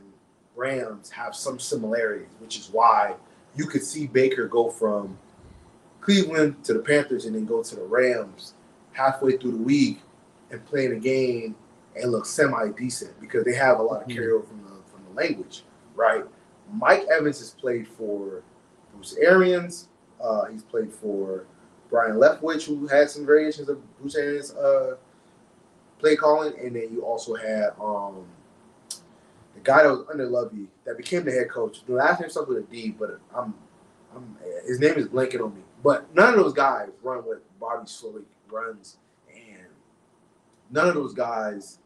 Rams have some similarities, which is why you could see Baker go from Cleveland to the Panthers and then go to the Rams halfway through the week and play in a game and look semi-decent because they have a lot of carryover from the language, right? Mike Evans has played for Bruce Arians. He's played for Brian Leftwich, who had some variations of Bruce Arians' play calling. And then you also had the guy that was under Lovey that became the head coach. The last name starts with a D, but his name is blanking on me. But none of those guys run what Bobby Slowick runs, and none of those guys,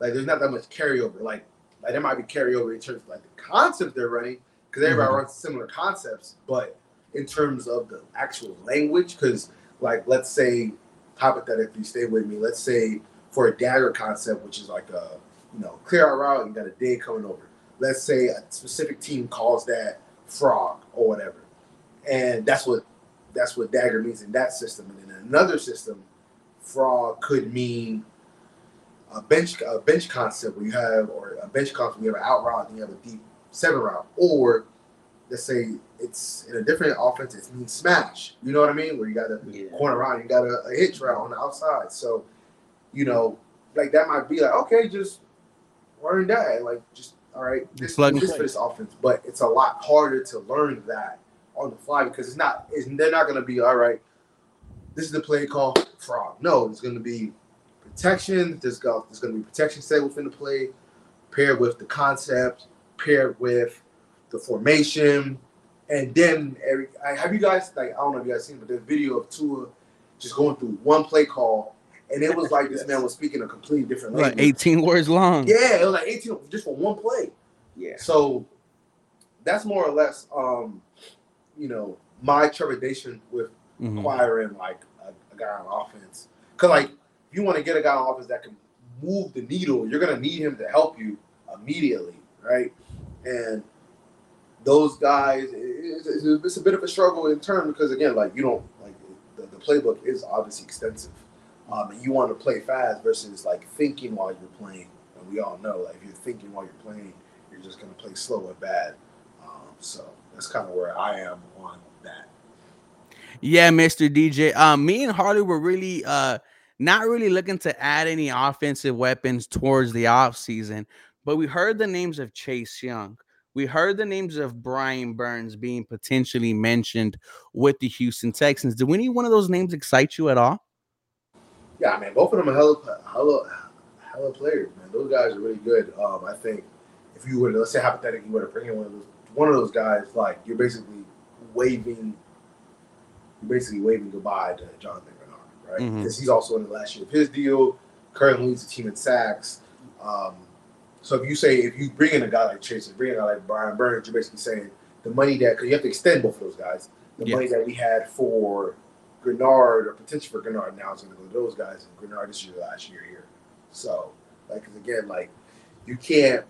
like, there's not that much carryover. Like there might be carryover in terms of, like, the concept they're running because everybody runs similar concepts, but in terms of the actual language, because, like, let's say, hypothetically, stay with me, let's say for a dagger concept, which is like a, you know, clear our route, you got a dig coming over. Let's say a specific team calls that frog or whatever, and that's what dagger means in that system. And in another system, frog could mean a bench concept where you have, or a bench concept where you have an out route and you have a deep seven route. Or let's say it's in a different offense, it means smash. You know what I mean? Where you got a corner route, you got a hitch route on the outside. So, you know, like, that might be like, okay, just learn that. Like, just, all right, this is for this offense. But it's a lot harder to learn that on the fly because they're not going to be, all right, this is the play call, frog. No, it's going to be protection. There's going to be protection set within the play, paired with the concept, paired with the formation. And then have you guys, like, I don't know if you guys seen, but there's a video of Tua just going through one play call, and it was like this man was speaking a completely different language. Like 18 words long. Yeah, it was like 18 just for one play. Yeah. So that's more or less you know, my trepidation with acquiring, like, a guy on offense. Because, like, if you want to get a guy on offense that can move the needle, you're going to need him to help you immediately, right? And those guys, it's a bit of a struggle in turn because, again, like, you don't – like, the playbook is obviously extensive. And you want to play fast versus, like, thinking while you're playing. And we all know, like, if you're thinking while you're playing, you're just going to play slow and bad. So that's kind of where I am on that. Yeah, Mr. DJ. Me and Harley were really not really looking to add any offensive weapons towards the offseason, but we heard the names of Chase Young. We heard the names of Brian Burns being potentially mentioned with the Houston Texans. Do any one of those names excite you at all? Yeah, I mean, both of them are hella players, man. Those guys are really good. I think if you were to, let's say hypothetically, you were to bring in one of those guys, like, you're basically waving goodbye to Jonathan Greenard, right? Because he's also in the last year of his deal, currently leads the team in sacks. So if you bring in a guy like Chase and bring in a guy like Brian Burns, you're basically saying the money that, because you have to extend both of those guys, the money that we had for Greenard or potential for Greenard now is going to go to those guys, and Greenard is your last year here. So, like, cause again, like, you can't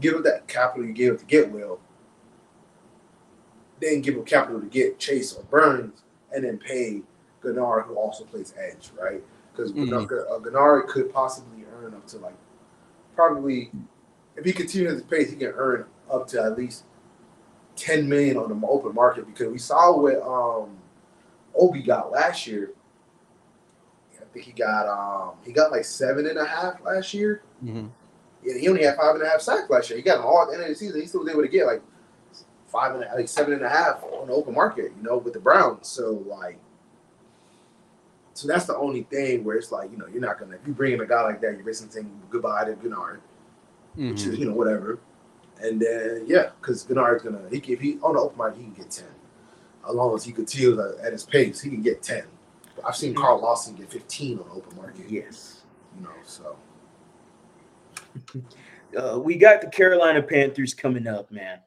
give up that capital you gave up to get Will, then give up capital to get Chase or Burns, and then pay Gunnar, who also plays edge, right? Because Gunnar could possibly earn up to, like, probably, if he continues at this pace, he can earn up to at least $10 million on the open market, because we saw what Obi got last year. I think he got like 7.5 last year. Mm-hmm. Yeah, he only had 5.5 sacks last year. He got them all at the end of the season. He still was able to get, like, 7.5 on the open market, you know, with the Browns. So, like, so that's the only thing where it's like, you know, you're not gonna, if you bring in a guy like that, you're basically saying goodbye to Gunnar, which is, you know, whatever. And then because Gunnar's gonna, if he on the open market, he can get 10. As long as he continues at his pace, he can get 10. I've seen Carl Lawson get 15 on the open market. Yes, you know, so. We got the Carolina Panthers coming up, man.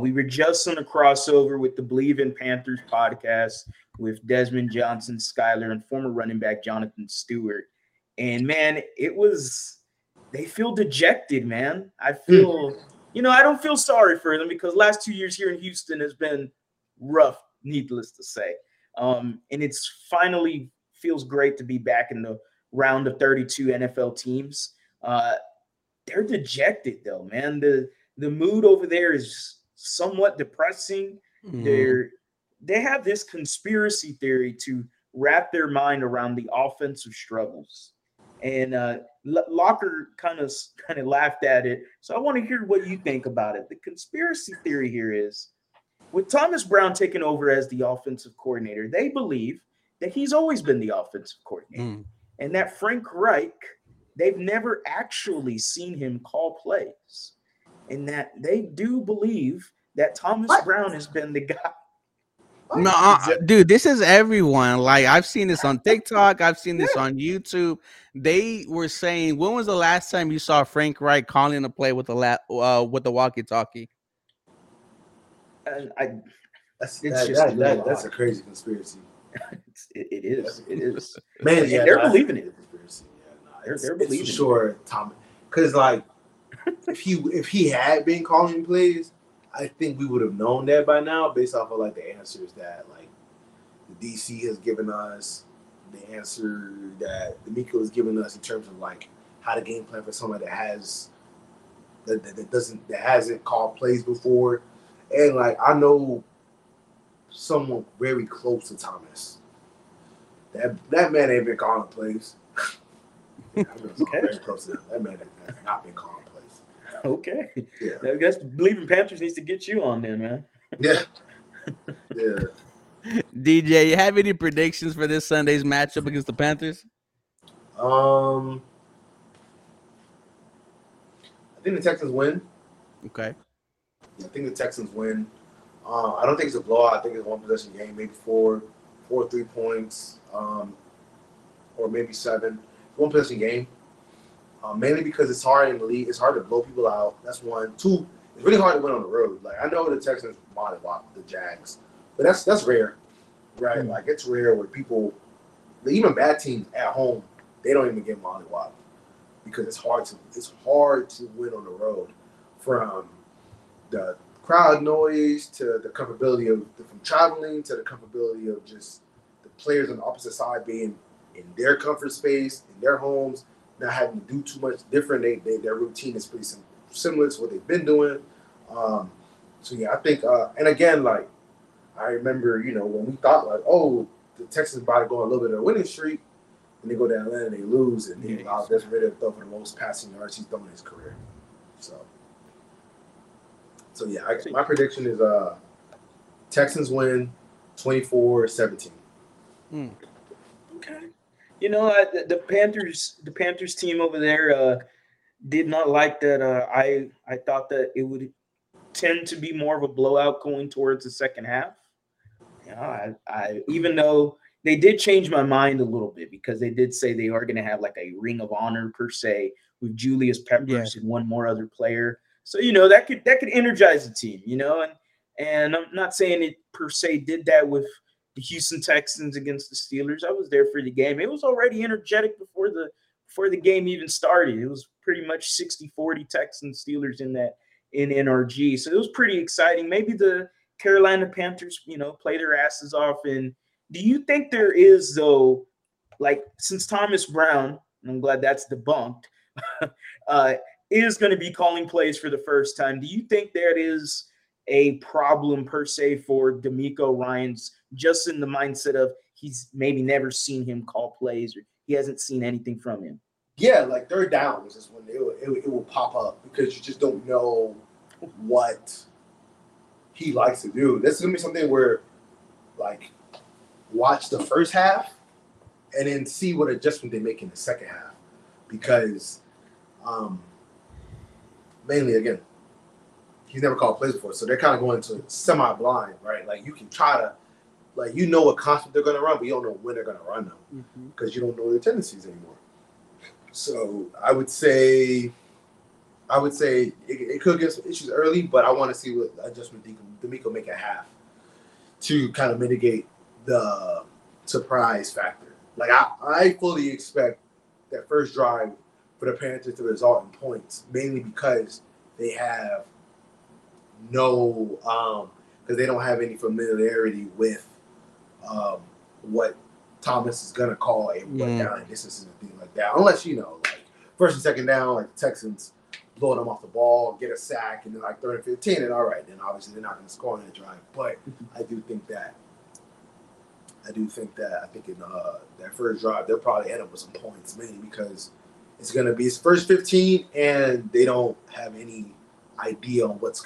We were just on a crossover with the Believe in Panthers podcast with Desmond Johnson, Skyler, and former running back Jonathan Stewart. And, man, it was they feel dejected, man. I feel, you know, I don't feel sorry for them because last 2 years here in Houston has been rough, needless to say. And it's finally feels great to be back in the round of 32 NFL teams. They're dejected though, man. The mood over there is somewhat depressing. They have this conspiracy theory to wrap their mind around the offensive struggles. And Locker kind of laughed at it. So I want to hear what you think about it. The conspiracy theory here is, with Thomas Brown taking over as the offensive coordinator, they believe that he's always been the offensive coordinator. And that Frank Reich, they've never actually seen him call plays. And that they do believe that Thomas Brown has been the guy. No, dude, this is everyone. Like, I've seen this on TikTok. I've seen this on YouTube. They were saying, when was the last time you saw Frank Reich calling a play with the walkie-talkie? That's a crazy conspiracy. It is. Man, yeah, they're believing it. They're believing sure, Thomas. Because, like, if he had been calling plays, I think we would have known that by now based off of, like, the answers that, like, the DC has given us, the answer that D'Amico has given us in terms of, like, how to game plan for somebody that hasn't called plays before. And, like, I know someone very close to Thomas. That man ain't been calling plays. Yeah, I know someone very close to him. That man has not been calling plays. Okay. Yeah. I guess Believe in Panthers needs to get you on there, man. Yeah. Yeah. DJ, you have any predictions for this Sunday's matchup against the Panthers? I think the Texans win. Okay. I think the Texans win. I don't think it's a blowout. I think it's a one-possession game, maybe four 3 points, or maybe seven. One-possession game. Mainly because it's hard in the league. It's hard to blow people out. That's one. Two, it's really hard to win on the road. Like, I know the Texans modded the Jags, but that's rare, right? Mm-hmm. Like, it's rare where people, even bad teams at home, they don't even get mollywopped because it's hard to win on the road, from the crowd noise to the comfortability of from traveling to the comfortability of just the players on the opposite side being in their comfort space, in their homes. Not having to do too much different. Their routine is pretty similar to what they've been doing. So, yeah, I think and again, like, I remember, you know, when we thought, like, oh, the Texans about to go on a little bit of a winning streak, and they go to Atlanta and they lose, and he allowed Desmond Ridder to throw for the most passing yards he's done in his career. So yeah, my prediction is Texans win 24-17. Okay. You know, the Panthers team over there did not like that. I thought that it would tend to be more of a blowout going towards the second half. You know, I even though they did change my mind a little bit because they did say they are going to have, like, a ring of honor per se with Julius Peppers and one more other player. So, you know, that could energize the team, you know, and I'm not saying it per se did that with the Houston Texans against the Steelers. I was there for the game. It was already energetic before the game even started. It was pretty much 60-40 Texans Steelers in NRG. So it was pretty exciting. Maybe the Carolina Panthers, you know, play their asses off. And do you think there is, though, like, since Thomas Brown, and I'm glad that's debunked, is going to be calling plays for the first time, do you think that is a problem per se for D'Amico Ryans, just in the mindset of he's maybe never seen him call plays or he hasn't seen anything from him? Yeah, like, third downs is when it will pop up because you just don't know what he likes to do. This is going to be something where, like, watch the first half and then see what adjustment they make in the second half because mainly, again, he's never called plays before, so they're kind of going to semi-blind, right? Like, you can try to, like, you know what concept they're going to run, but you don't know when they're going to run them because you don't know their tendencies anymore. So I would say it could get some issues early, but I want to see what adjustment D'Amico make at half to kind of mitigate the surprise factor. Like, I fully expect that first drive for the Panthers to result in points, mainly because they have no because they don't have any familiarity with what Thomas is gonna call a down and distances and things like that. Unless, you know, like first and second down, like the Texans blowing them off the ball, get a sack, and then like third and 15, and all right, then obviously they're not gonna score on that drive. But I think in that first drive they'll probably end up with some points, mainly because it's gonna be his first 15, and they don't have any idea on what's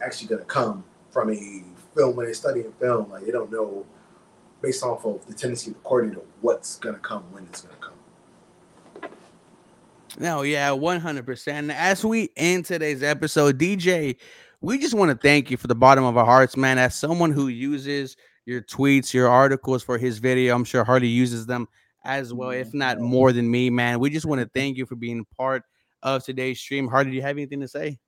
actually gonna come from a film when they're studying film. Like they don't know based off of the tendency of the coordinator what's gonna come when it's gonna come. No, yeah, 100%. As we end today's episode, DJ, we just want to thank you for the bottom of our hearts, man. As someone who uses your tweets, your articles for his video, I'm sure Harley uses them as well, if not more than me, man. We just want to thank you for being part of today's stream. Harley, do you have anything to say?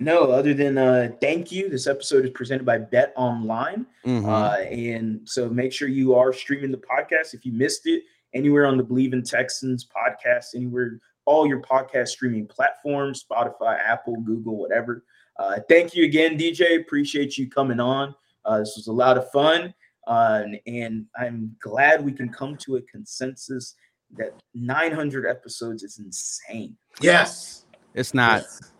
No, other than thank you. This episode is presented by Bet Online. Mm-hmm. And so make sure you are streaming the podcast. If you missed it, anywhere on the Believe in Texans podcast, anywhere, all your podcast streaming platforms, Spotify, Apple, Google, whatever. Thank you again, DJ. Appreciate you coming on. This was a lot of fun, and I'm glad we can come to a consensus that 900 episodes is insane. Yes. It's not. Yes.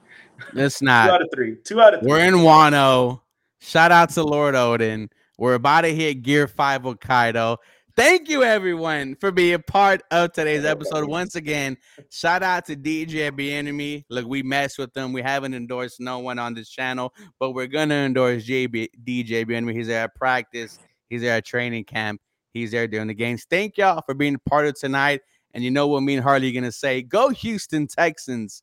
It's not. 2 out of 3. 2 out of 3. We're in Wano. Shout out to Lord Odin. We're about to hit Gear 5 Hokkaido. Thank you, everyone, for being part of today's episode. Once again, shout out to DJ Bien-Aime. Look, we mess with them. We haven't endorsed no one on this channel, but we're going to endorse DJ Bien-Aime. He's there at practice. He's there at training camp. He's there during the games. Thank y'all for being part of tonight. And you know what me and Harley are going to say. Go Houston Texans.